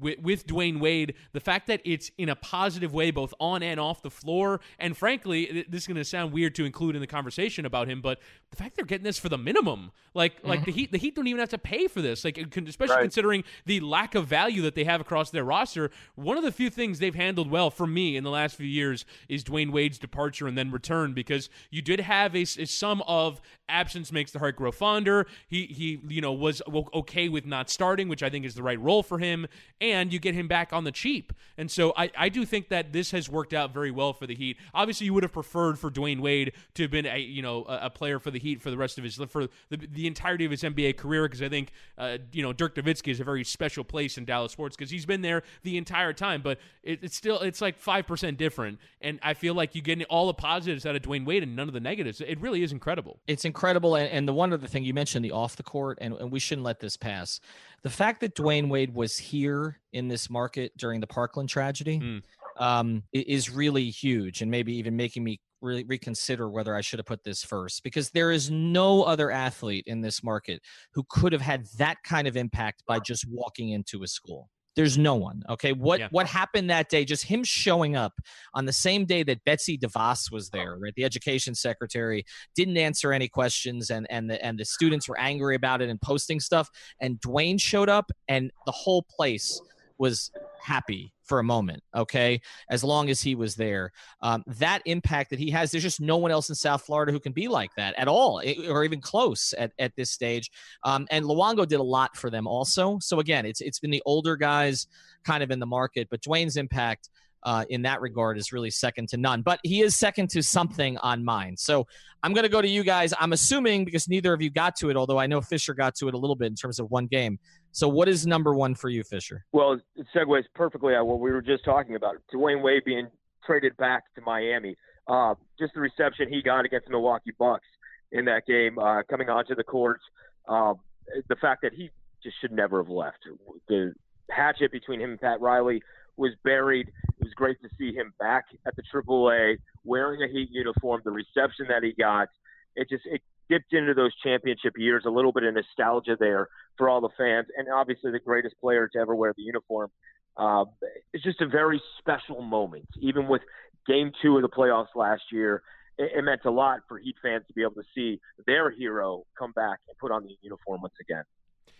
with, with Dwayne Wade, the fact that it's in a positive way, both on and off the floor, and frankly, this is going to sound weird to include in the conversation about him, but the fact they're getting this for the minimum, like mm-hmm. like the Heat, the Heat don't even have to pay for this, like especially right. considering the lack of value that they have across their roster. One of the few things they've handled well for me in the last few years is Dwayne Wade's departure and then return, because you did have a, a sum of absence makes the heart grow fonder. He he, you know, was okay with not starting, which I think is the right role for him. Him, and you get him back on the cheap. And so I, I do think that this has worked out very well for the Heat. Obviously, you would have preferred for Dwayne Wade to have been a you know a, a player for the Heat for the rest of his for the, the entirety of his N B A career, because I think uh, you know Dirk Nowitzki is a very special place in Dallas sports because he's been there the entire time. But it, it's still it's like five percent different, and I feel like you get all the positives out of Dwayne Wade and none of the negatives. It really is incredible. It's incredible, and, and the one other thing you mentioned, the off the court, and, and we shouldn't let this pass. The fact that Dwayne Wade was here in this market during the Parkland tragedy mm. um, is really huge, and maybe even making me really reconsider whether I should have put this first, because there is no other athlete in this market who could have had that kind of impact by just walking into a school. There's no one. Okay. What, yeah. what happened that day, just him showing up on the same day that Betsy DeVos was there, right? The education secretary didn't answer any questions, and, and the, and the students were angry about it and posting stuff. And Dwayne showed up and the whole place was happy for a moment. Okay. As long as he was there, um, that impact that he has, there's just no one else in South Florida who can be like that at all, or even close at, at this stage. Um, and Luongo did a lot for them also. So again, it's, it's been the older guys kind of in the market, but Dwayne's impact uh, in that regard is really second to none, but he is second to something on mine. So I'm going to go to you guys. I'm assuming, because neither of you got to it, although I know Fisher got to it a little bit in terms of one game. So what is number one for you, Fisher? Well, it segues perfectly on what we were just talking about. Dwayne Wade being traded back to Miami. Uh, just the reception he got against the Milwaukee Bucks. in that game, uh, coming onto the court. Um, the fact that he just should never have left. The hatchet between him and Pat Riley was buried. It was great to see him back at the triple A, wearing a Heat uniform, the reception that he got. It just it dipped into those championship years, a little bit of nostalgia there for all the fans, and obviously the greatest player to ever wear the uniform. Um, it's just a very special moment. Even with game two of the playoffs last year, it, it meant a lot for Heat fans to be able to see their hero come back and put on the uniform once again.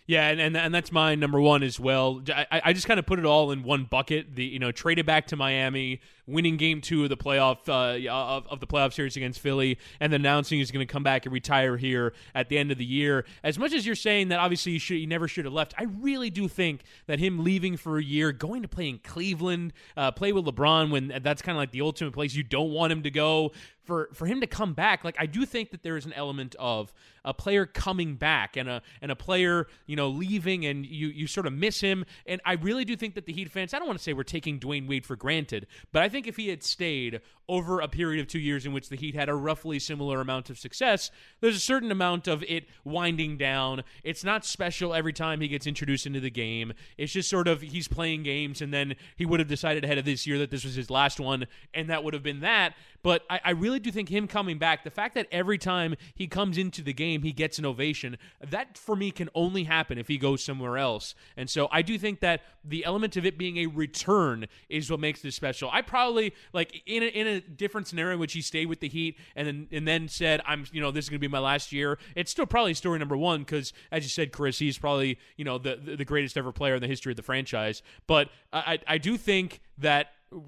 Yeah, and, and and that's my number one as well. I, I just kind of put it all in one bucket. The you know traded back to Miami, winning Game Two of the playoff uh, of of the playoff series against Philly, and then announcing he's going to come back and retire here at the end of the year. As much as you're saying that obviously he should he never should have left, I really do think that him leaving for a year, going to play in Cleveland, uh, play with LeBron when that's kind of like the ultimate place you don't want him to go. For for him to come back, like I do think that there is an element of a player coming back and a and a player you know leaving and you you sort of miss him. And I really do think that the Heat fans, I don't want to say we're taking Dwayne Wade for granted, but I think if he had stayed over a period of two years in which the Heat had a roughly similar amount of success, there's a certain amount of it winding down. It's not special every time he gets introduced into the game. It's just sort of he's playing games, and then he would have decided ahead of this year that this was his last one, and that would have been that. But I, I really do think him coming back, the fact that every time he comes into the game, he gets an ovation, that for me can only happen if he goes somewhere else. And so I do think that the element of it being a return is what makes this special. I probably, like, in a, in a different scenario in which he stayed with the Heat and then, and then said, I'm, you know, this is going to be my last year, it's still probably story number one because, as you said, Chris, he's probably, you know, the, the greatest ever player in the history of the franchise. But I, I do think that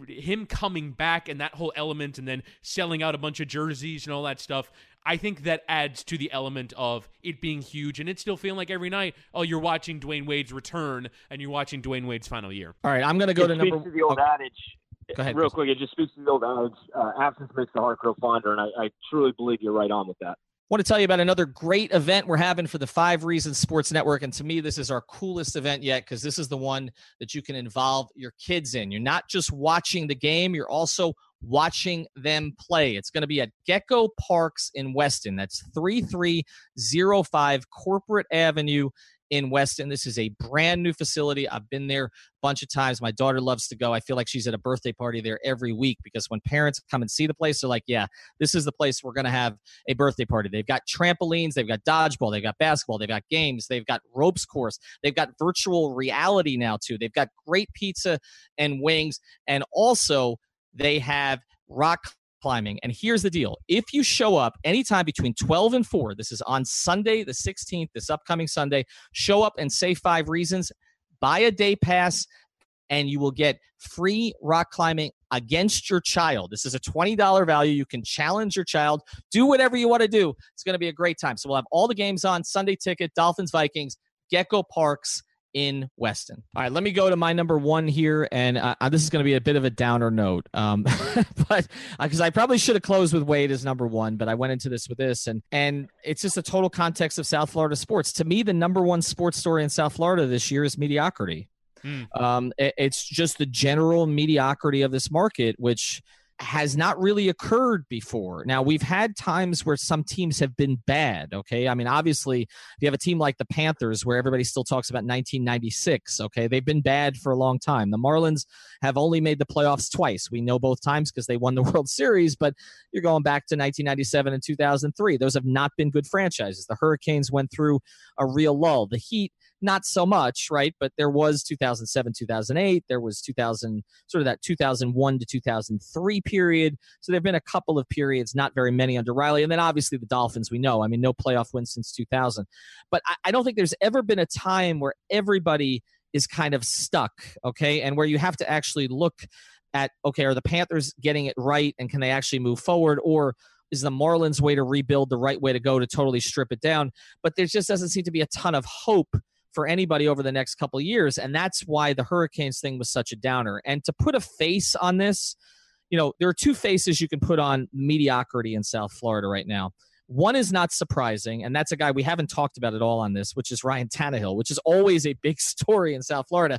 him coming back and that whole element and then selling out a bunch of jerseys and all that stuff, I think that adds to the element of it being huge and it's still feeling like every night, oh, you're watching Dwayne Wade's return and you're watching Dwayne Wade's final year. All right, I'm going to go it to number one. The old okay. adage, go ahead, real please. quick, it just speaks to the old adage, uh, absence makes the heart grow fonder, and I, I truly believe you're right on with that. I want to tell you about another great event we're having for the Five Reasons Sports Network. And to me, this is our coolest event yet because this is the one that you can involve your kids in. You're not just watching the game, you're also watching them play. It's going to be at Gecko Parks in Weston. That's thirty-three oh five Corporate Avenue in Weston. This is a brand new facility. I've been there a bunch of times. My daughter loves to go. I feel like she's at a birthday party there every week because when parents come and see the place, they're like, yeah, this is the place we're going to have a birthday party. They've got trampolines. They've got dodgeball. They've got basketball. They've got games. They've got ropes course. They've got virtual reality now too. They've got great pizza and wings. And also they have rock climbing. And here's the deal. If you show up anytime between twelve and four, this is on Sunday, the sixteenth, this upcoming Sunday, show up and say Five Reasons, buy a day pass, and you will get free rock climbing against your child. This is a twenty dollars value. You can challenge your child, do whatever you want to do. It's going to be a great time. So we'll have all the games on Sunday ticket, Dolphins, Vikings, Gecko Parks in Weston. All right, let me go to my number one here, and uh, this is going to be a bit of a downer note, um, but because uh, I probably should have closed with Wade as number one, but I went into this with this, and and it's just a total context of South Florida sports. To me, the number one sports story in South Florida this year is mediocrity. Mm. Um, it, it's just the general mediocrity of this market, which has not really occurred before. Now, we've had times where some teams have been bad, okay? I mean, obviously, if you have a team like the Panthers where everybody still talks about nineteen ninety-six, okay? They've been bad for a long time. The Marlins have only made the playoffs twice. We know both times because they won the World Series, but you're going back to nineteen ninety-seven and two thousand three. Those have not been good franchises. The Hurricanes went through a real lull. The Heat, not so much, right? But there was two thousand seven, two thousand eight. There was two thousand, sort of that two thousand one to two thousand three period. So there have been a couple of periods, not very many under Riley. And then obviously the Dolphins, we know. I mean, no playoff win since two thousand. But I, I don't think there's ever been a time where everybody is kind of stuck, okay? And where you have to actually look at, okay, are the Panthers getting it right and can they actually move forward? Or is the Marlins way to rebuild the right way to go to totally strip it down? But there just doesn't seem to be a ton of hope for anybody over the next couple of years. And that's why the Hurricanes thing was such a downer. And to put a face on this, you know, there are two faces you can put on mediocrity in South Florida right now. One is not surprising, and that's a guy we haven't talked about at all on this, which is Ryan Tannehill, which is always a big story in South Florida.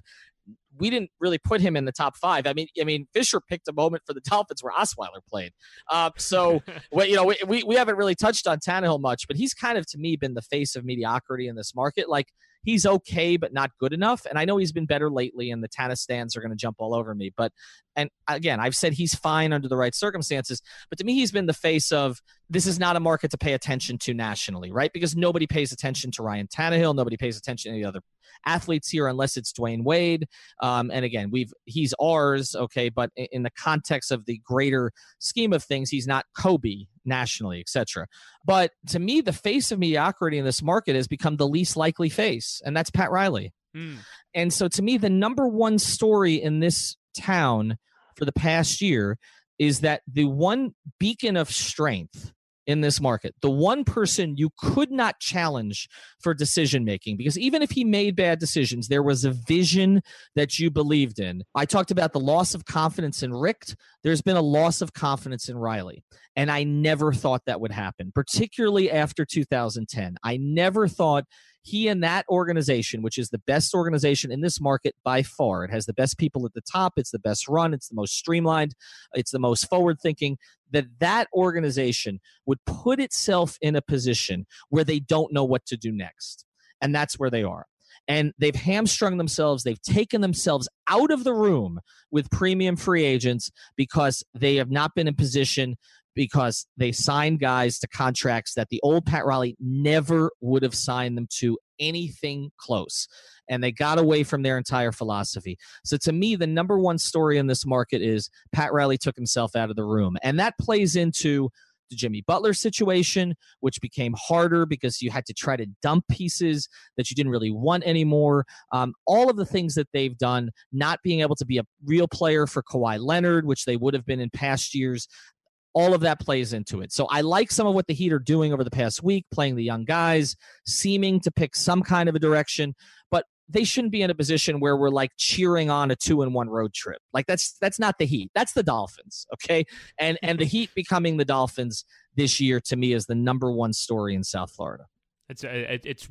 we didn't really put him in the top five. I mean, I mean, Fisher picked a moment for the Dolphins where Osweiler played. Uh, so, well, you know, we, we we haven't really touched on Tannehill much, but he's kind of, to me, been the face of mediocrity in this market. Like, he's okay, but not good enough. And I know he's been better lately, and the Tannehill stands are going to jump all over me. But, and again, I've said he's fine under the right circumstances, but to me, he's been the face of, this is not a market to pay attention to nationally, right? Because nobody pays attention to Ryan Tannehill. Nobody pays attention to any other athletes here unless it's Dwayne Wade. Um, and again, we've he's ours, okay, but in the context of the greater scheme of things, he's not Kobe nationally, et cetera. But to me, the face of mediocrity in this market has become the least likely face, and that's Pat Riley. Mm. And so to me, the number one story in this town for the past year is that the one beacon of strength in this market, the one person you could not challenge for decision-making, because even if he made bad decisions, there was a vision that you believed in. I talked about the loss of confidence in Richt. There's been a loss of confidence in Riley, and I never thought that would happen, particularly after two thousand ten. I never thought he and that organization, which is the best organization in this market by far, it has the best people at the top, it's the best run, it's the most streamlined, it's the most forward-thinking, that that organization would put itself in a position where they don't know what to do next. And that's where they are. And they've hamstrung themselves. They've taken themselves out of the room with premium free agents because they have not been in position, because they signed guys to contracts that the old Pat Riley never would have signed them to anything close. And they got away from their entire philosophy. So to me, the number one story in this market is Pat Riley took himself out of the room. And that plays into the Jimmy Butler situation, which became harder because you had to try to dump pieces that you didn't really want anymore. Um, all of the things that they've done, not being able to be a real player for Kawhi Leonard, which they would have been in past years. All of that plays into it. So I like some of what the Heat are doing over the past week, playing the young guys, seeming to pick some kind of a direction, but they shouldn't be in a position where we're like cheering on a two and one road trip. Like that's, that's not the Heat. That's the Dolphins. Okay. And, and the Heat becoming the Dolphins this year to me is the number one story in South Florida. It's it's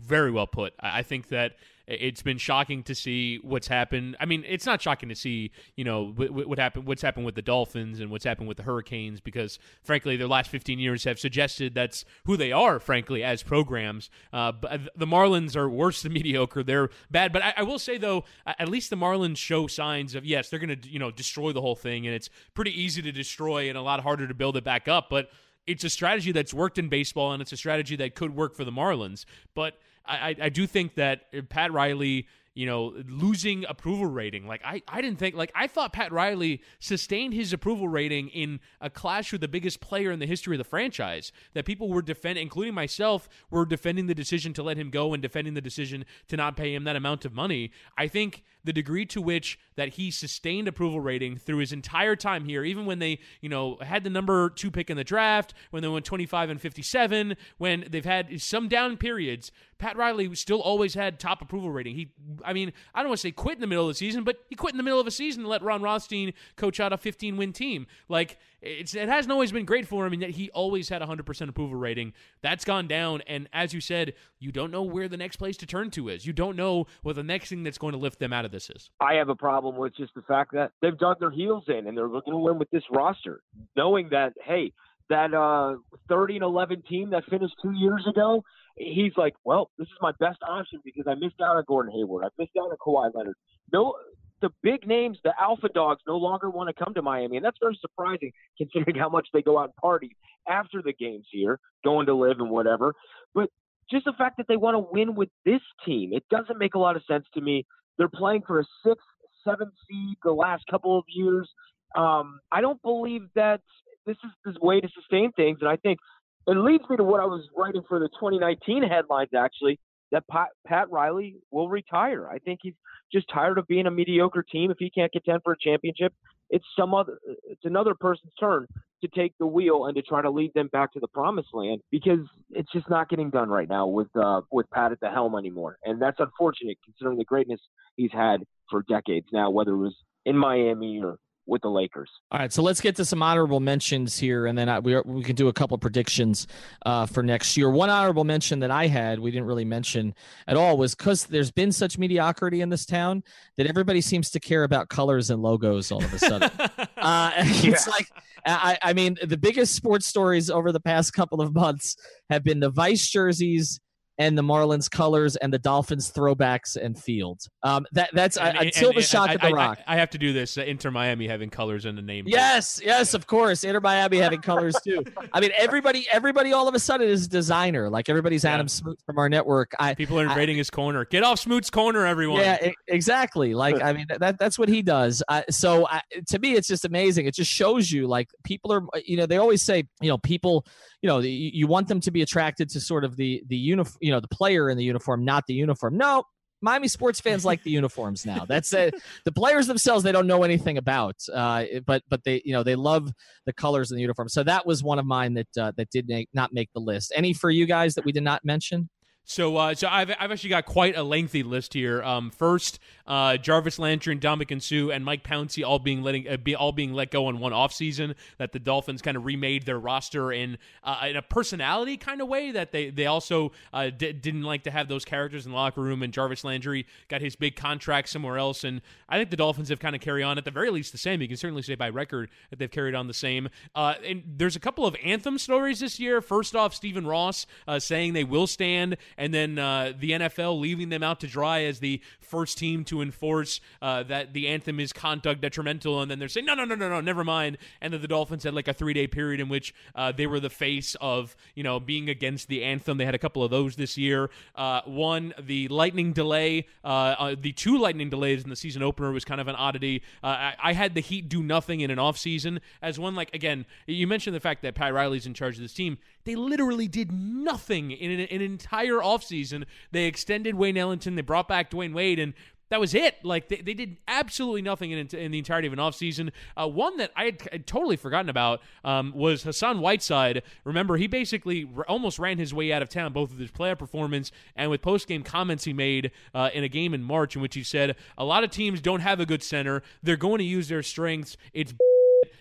very well put. I think that it's been shocking to see what's happened. I mean, it's not shocking to see, you know, what, what happened, what's happened with the Dolphins and what's happened with the Hurricanes, because frankly, their last fifteen years have suggested that's who they are, frankly, as programs. Uh, but the Marlins are worse than mediocre. They're bad. But I, I will say, though, at least the Marlins show signs of, yes, they're going to, you know, destroy the whole thing. And it's pretty easy to destroy and a lot harder to build it back up. But it's a strategy that's worked in baseball, and it's a strategy that could work for the Marlins. But I, I do think that Pat Riley, you know, losing approval rating, like I, I didn't think, like I thought Pat Riley sustained his approval rating in a clash with the biggest player in the history of the franchise, that people were defending, including myself, were defending the decision to let him go and defending the decision to not pay him that amount of money. I think the degree to which that he sustained approval rating through his entire time here, even when they, you know, had the number two pick in the draft, when they went twenty-five and fifty-seven, when they've had some down periods, Pat Riley still always had top approval rating. He, I mean, I don't want to say quit in the middle of the season, but he quit in the middle of a season and let Ron Rothstein coach out a fifteen-win team. Like, it's, it hasn't always been great for him, and yet he always had one hundred percent approval rating. That's gone down, and as you said, you don't know where the next place to turn to is. You don't know what the next thing that's going to lift them out of this is. I have a problem with just the fact that they've dug their heels in, and they're looking to win with this roster, knowing that, hey, that uh, thirty and eleven team that finished two years ago, he's like, well, this is my best option because I missed out on Gordon Hayward. I missed out on Kawhi Leonard. No, the big names, the alpha dogs, no longer want to come to Miami, and that's very surprising considering how much they go out and party after the games here, going to live and whatever. But just the fact that they want to win with this team, it doesn't make a lot of sense to me. They're playing for a sixth, seventh seed the last couple of years. Um, I don't believe that this is this way to sustain things, and I think it leads me to what I was writing for the twenty nineteen headlines, actually, that Pat, Pat Riley will retire. I think he's just tired of being a mediocre team. If he can't contend for a championship, it's some other, it's another person's turn to take the wheel and to try to lead them back to the promised land, because it's just not getting done right now with uh, with Pat at the helm anymore. And that's unfortunate considering the greatness he's had for decades now, whether it was in Miami or with the Lakers. All right, so let's get to some honorable mentions here, and then I, we are, we can do a couple of predictions uh, for next year. One honorable mention that I had, we didn't really mention at all, was because there's been such mediocrity in this town that everybody seems to care about colors and logos all of a sudden. uh, it's yeah. like, I, I mean, the biggest sports stories over the past couple of months have been the Vice jerseys and the Marlins colors and the Dolphins throwbacks and fields. Um, that that's and, I, and, until the and, shot at the I, Rock. I, I have to do this. Inter Miami having colors in the name. Yes, right? yes, yeah. Of course. Inter Miami having colors too. I mean, everybody, everybody, all of a sudden is a designer. Like everybody's yeah. Adam Smoot from our network. I, People are invading I, his corner. Get off Smoot's corner, everyone. Yeah, exactly. Like I mean, that that's what he does. I, so I, to me, it's just amazing. It just shows you, like, people are. You know, they always say, you know, people. You know, the, you want them to be attracted to sort of the the uniform. You know, the player in the uniform, not the uniform. No, Miami sports fans like the uniforms now. That's it. The players themselves, they don't know anything about, uh, but but they you know they love the colors in the uniform. So that was one of mine that uh, that did make, not make the list. Any for you guys that we did not mention? So, uh, so I've I've actually got quite a lengthy list here. Um, first, uh, Jarvis Landry, Ndamukong Suh, and Mike Pouncey all being letting uh, be all being let go in one offseason. That the Dolphins kind of remade their roster in uh, in a personality kind of way. That they they also uh, d- didn't like to have those characters in the locker room. And Jarvis Landry got his big contract somewhere else. And I think the Dolphins have kind of carried on at the very least the same. You can certainly say by record that they've carried on the same. Uh, and there's a couple of anthem stories this year. First off, Stephen Ross uh, saying they will stand. And then uh, the N F L leaving them out to dry as the first team to enforce uh, that the anthem is conduct detrimental. And then they're saying, no, no, no, no, no, never mind. And then the Dolphins had like a three-day period in which uh, they were the face of, you know, being against the anthem. They had a couple of those this year. Uh, one, the lightning delay, uh, uh, the two lightning delays in the season opener was kind of an oddity. Uh, I, I had the Heat do nothing in an offseason as one, like, again, you mentioned the fact that Pat Riley's in charge of this team. They literally did nothing in an, an entire offseason. They extended Wayne Ellington. They brought back Dwayne Wade, and that was it. Like, they, they did absolutely nothing in, in the entirety of an offseason. Uh, one that I had, had totally forgotten about um, was Hassan Whiteside. Remember, he basically r- almost ran his way out of town, both with his playoff performance and with post-game comments he made uh, in a game in March in which he said, a lot of teams don't have a good center. They're going to use their strengths. It's b-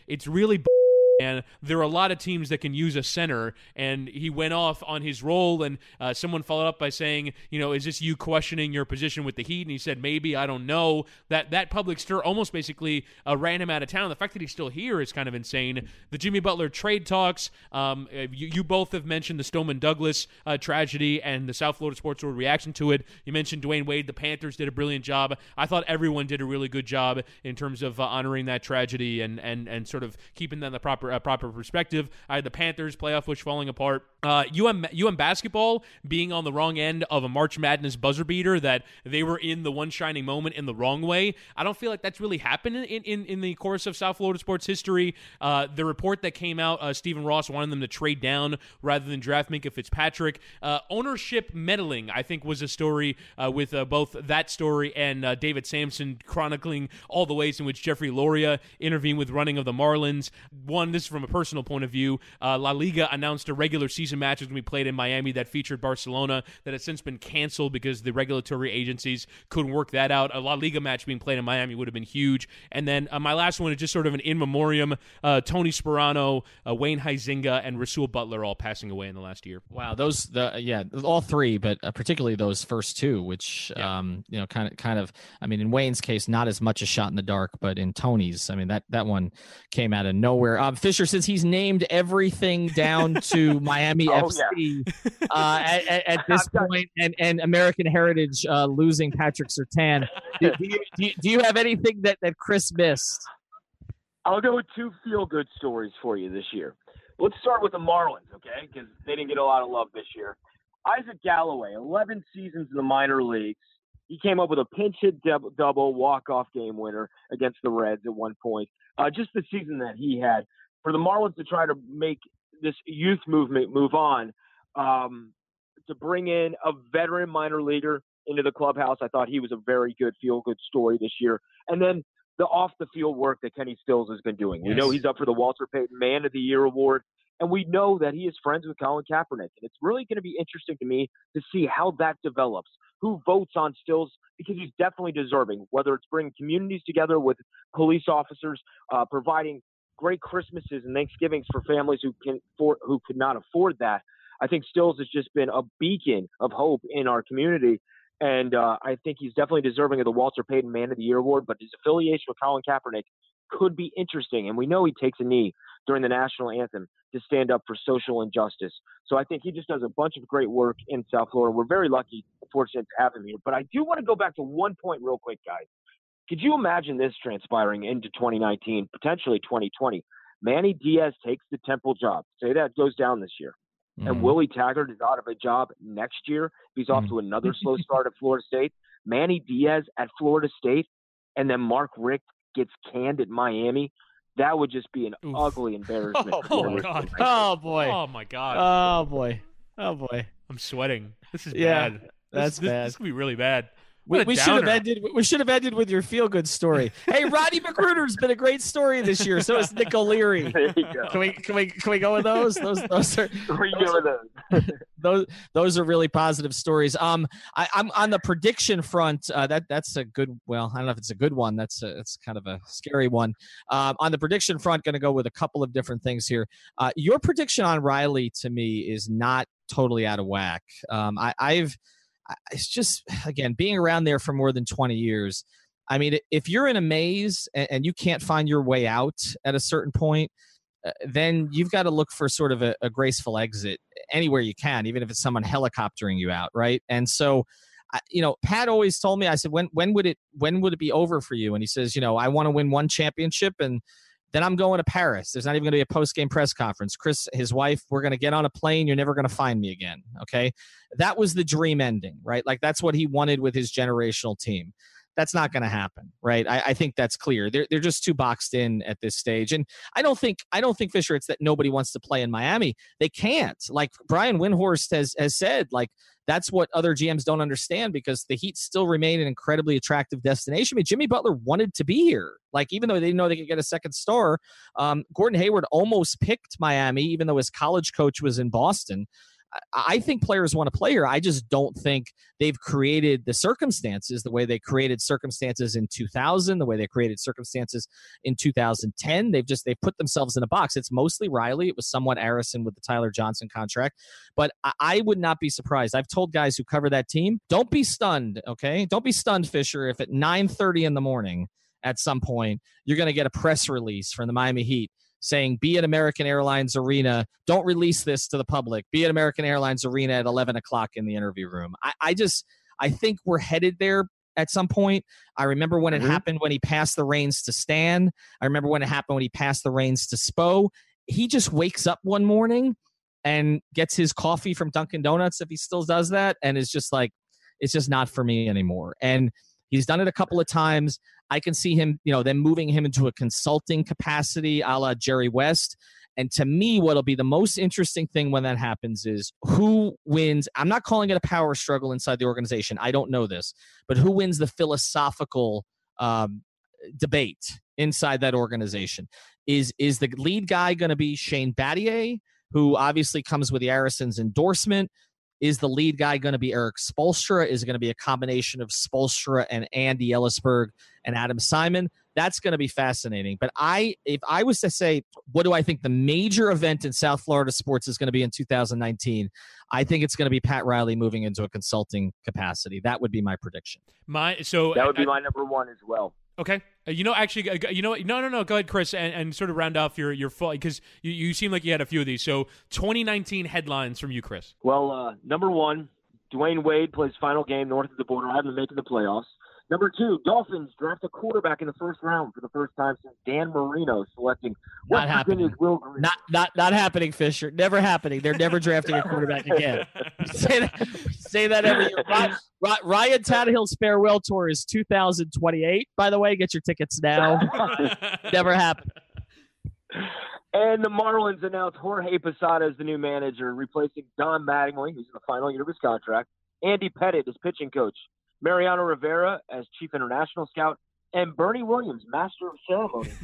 It's really b- And there are a lot of teams that can use a center, and he went off on his role, and uh, someone followed up by saying, you know, is this you questioning your position with the Heat? And he said, maybe, I don't know. That that public stir almost basically uh, ran him out of town. The fact that he's still here is kind of insane. The Jimmy Butler trade talks, um, you, you both have mentioned the Stoneman Douglas uh, tragedy and the South Florida Sports World reaction to it. You mentioned Dwayne Wade. The Panthers did a brilliant job. I thought everyone did a really good job in terms of uh, honoring that tragedy and, and, and sort of keeping them the proper A proper perspective. I had the Panthers playoff push falling apart. Uh, UM UM basketball being on the wrong end of a March Madness buzzer beater, that they were in the one shining moment in the wrong way. I don't feel like that's really happened in, in, in the course of South Florida sports history. Uh, the report that came out, uh, Stephen Ross wanted them to trade down rather than draft Minka Fitzpatrick. Uh, ownership meddling, I think, was a story uh, with uh, both that story and uh, David Sampson chronicling all the ways in which Jeffrey Loria intervened with running of the Marlins. One, this is from a personal point of view, uh, La Liga announced a regular season match was going to be played in Miami that featured Barcelona that has since been canceled because the regulatory agencies couldn't work that out. A La Liga match being played in Miami would have been huge. And then uh, my last one is just sort of an in memoriam. Uh, Tony Sperano, uh, Wayne Huizenga, and Rasul Butler all passing away in the last year. Wow, those the yeah, all three, but uh, particularly those first two, which yeah. um, you know, kind of kind of. I mean, in Wayne's case, not as much a shot in the dark, but in Tony's, I mean, that that one came out of nowhere. Um, Fisher, since he's named everything down to Miami. Oh, F C yeah. uh, at, at, at this point, and, and American Heritage uh, losing Patrick Surtain. Do, do, you, do, you, do you have anything that, that Chris missed? I'll go with two feel-good stories for you this year. Let's start with the Marlins, okay, because they didn't get a lot of love this year. Isaac Galloway, eleven seasons in the minor leagues. He came up with a pinch-hit deb- double walk-off game winner against the Reds at one point. Uh, just the season that he had. For the Marlins to try to make this youth movement move on, um, to bring in a veteran minor leaguer into the clubhouse. I thought he was a very good feel-good story this year. And then the off-the-field work that Kenny Stills has been doing. Yes. We know he's up for the Walter Payton Man of the Year Award. And we know that he is friends with Colin Kaepernick. And it's really going to be interesting to me to see how that develops, who votes on Stills, because he's definitely deserving, whether it's bringing communities together with police officers, uh, providing great Christmases and Thanksgivings for families who can for, who could not afford that. I think Stills has just been a beacon of hope in our community. And uh, I think he's definitely deserving of the Walter Payton Man of the Year award, but his affiliation with Colin Kaepernick could be interesting. And we know he takes a knee during the national anthem to stand up for social injustice. So I think he just does a bunch of great work in South Florida. We're very lucky and fortunate to have him here. But I do want to go back to one point real quick, guys. Could you imagine this transpiring into twenty nineteen, potentially twenty twenty? Manny Diaz takes the Temple job. Say that goes down this year. Mm-hmm. And Willie Taggart is out of a job next year. He's off mm-hmm. to another slow start at Florida State. Manny Diaz at Florida State, and then Mark Richt gets canned at Miami. That would just be an Oof. ugly embarrassment. Oh, oh my God! Oh boy! Oh my God! Oh boy! Oh boy! I'm sweating. This is yeah, bad. That's this, bad. This, this could be really bad. What we we should have ended. We should have ended with your feel-good story. Hey, Roddy McGruder's been a great story this year. So is Nick O'Leary. There you go. Can we can we can we go with those? Those those are. Where you those, are those? those those are really positive stories. Um, I, I'm on the prediction front. Uh, that that's a good. Well, I don't know if it's a good one. That's a, it's kind of a scary one. Um, on the prediction front, going to go with a couple of different things here. Uh, your prediction on Riley to me is not totally out of whack. Um, I, I've. It's just, again, being around there for more than twenty years. I mean, if you're in a maze and you can't find your way out at a certain point, then you've got to look for sort of a, a graceful exit anywhere you can, even if it's someone helicoptering you out, right? And so, you know, Pat always told me, I said, when when would it when would it be over for you? And he says, you know, I want to win one championship and then I'm going to Paris. There's not even going to be a post-game press conference. Chris, his wife, we're going to get on a plane. You're never going to find me again, okay? That was the dream ending, right? Like, that's what he wanted with his generational team. That's not going to happen, right? I, I think that's clear. They're they're just too boxed in at this stage. And I don't think, I don't think Fisher, it's that nobody wants to play in Miami. They can't. Like, Brian Windhorst has has said, like, that's what other G Ms don't understand, because the Heat still remain an incredibly attractive destination. I mean, Jimmy Butler wanted to be here. Like, even though they didn't know they could get a second star, um, Gordon Hayward almost picked Miami, even though his college coach was in Boston. I, I think players want to play here. I just don't think they've created the circumstances the way they created circumstances in two thousand, the way they created circumstances in two thousand ten. They've just, they've put themselves in a box. It's mostly Riley. It was somewhat Arison with the Tyler Johnson contract, but I, I would not be surprised. I've told guys who cover that team, don't be stunned. Okay. Don't be stunned, Fisher, if at nine thirty in the morning at some point, you're going to get a press release from the Miami Heat saying, be at American Airlines Arena. Don't release this to the public. Be at American Airlines Arena at eleven o'clock in the interview room. I, I just, I think we're headed there at some point. I remember when it mm-hmm. happened when he passed the reins to Stan. I remember when it happened when he passed the reins to Spo. He just wakes up one morning and gets his coffee from Dunkin' Donuts, if he still does that, and is just like, it's just not for me anymore. And he's done it a couple of times. I can see him, you know, them moving him into a consulting capacity a la Jerry West. And to me, what'll be the most interesting thing when that happens is who wins. I'm not calling it a power struggle inside the organization. I don't know this, but who wins the philosophical um, debate inside that organization? Is, is the lead guy going to be Shane Battier, who obviously comes with the Arison's endorsement? Is the lead guy going to be Eric Spoelstra? Is it going to be a combination of Spoelstra and Andy Ellisberg and Adam Simon? That's going to be fascinating. But I, if I was to say, what do I think the major event in South Florida sports is going to be in two thousand nineteen, I think it's going to be Pat Riley moving into a consulting capacity. That would be my prediction. My so That would be I, my number one as well. Okay. You know, actually, you know, no, no, no. Go ahead, Chris, and, and sort of round off your your full, because you, you seem like you had a few of these. So, twenty nineteen headlines from you, Chris. Well, uh, number one, Dwayne Wade plays final game north of the border. I haven't made it to the playoffs. Number two, Dolphins draft a quarterback in the first round for the first time since Dan Marino selecting West Virginia's Will Greer. Not, not, not happening, Fisher. Never happening. They're never drafting a quarterback again. say, that, say that every year. Ryan, Ryan Tannehill's farewell tour is two thousand twenty-eight, by the way. Get your tickets now. Never happened. And the Marlins announced Jorge Posada as the new manager, replacing Don Mattingly, who's in the final year of his contract. Andy Pettitte is pitching coach. Mariano Rivera as chief international scout, and Bernie Williams, master of ceremonies.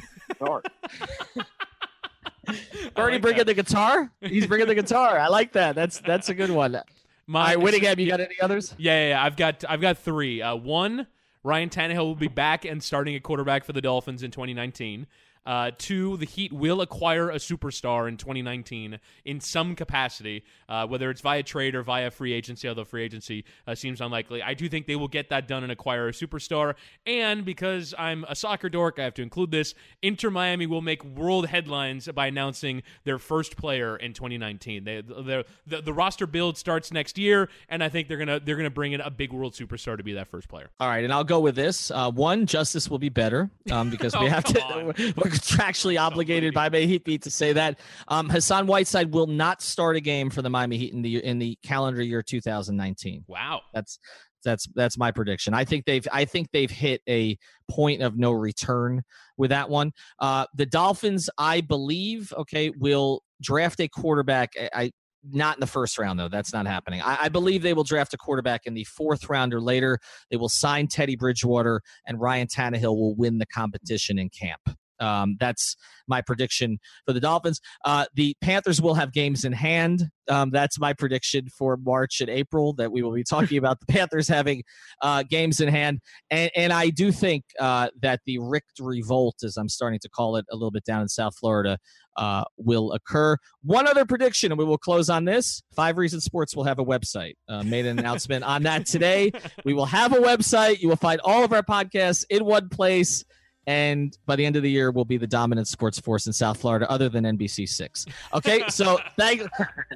Birdie like bringing the guitar. He's bringing the guitar. I like that. That's that's a good one. My All right, Whittingham, you got any others? Yeah, yeah, yeah. I've got I've got three. Uh, one, Ryan Tannehill will be back and starting at quarterback for the Dolphins in twenty nineteen. Uh, two, the Heat will acquire a superstar in twenty nineteen in some capacity, uh, whether it's via trade or via free agency, although free agency uh, seems unlikely. I do think they will get that done and acquire a superstar. And because I'm a soccer dork, I have to include this. Inter Miami will make world headlines by announcing their first player in twenty nineteen. They, the, the roster build starts next year, and I think they're gonna they're gonna bring in a big world superstar to be that first player. All right, and I'll go with this. Uh, one, justice will be better um, because oh, we have to... contractually obligated by Miami Heat Beat to say that. Um, Hassan Whiteside will not start a game for the Miami Heat in the in the calendar year two thousand nineteen. Wow, that's that's that's my prediction. I think they've I think they've hit a point of no return with that one. Uh, the Dolphins, I believe, okay, will draft a quarterback. I, I Not in the first round, though. That's not happening. I, I believe they will draft a quarterback in the fourth round or later. They will sign Teddy Bridgewater, and Ryan Tannehill will win the competition in camp. Um, that's my prediction for the Dolphins. Uh, the Panthers will have games in hand. Um, that's my prediction for March and April, that we will be talking about the Panthers having uh, games in hand. And, and I do think uh, that the Richt Revolt, as I'm starting to call it a little bit down in South Florida, uh, will occur. One other prediction, and we will close on this. Five Reasons Sports will have a website. Uh, made an announcement on that today. We will have a website. You will find all of our podcasts in one place. And by the end of the year, we'll be the dominant sports force in South Florida, other than N B C six. Okay, so thank,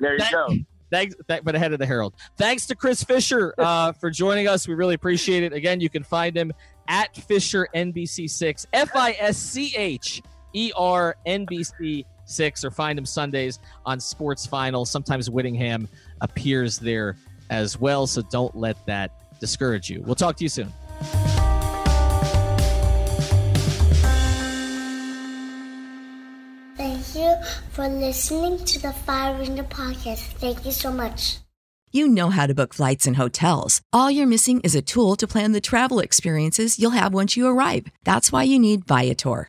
there you thank, go. Thanks, thank, but ahead of the Herald. Thanks to Chris Fisher uh, for joining us. We really appreciate it. Again, you can find him at Fisher N B C six, F I S C H E R N B C six, or find him Sundays on Sports Final. Sometimes Whittingham appears there as well, so don't let that discourage you. We'll talk to you soon. For listening to the Five Reasons Podcast. Thank you so much. You know how to book flights and hotels. All you're missing is a tool to plan the travel experiences you'll have once you arrive. That's why you need Viator.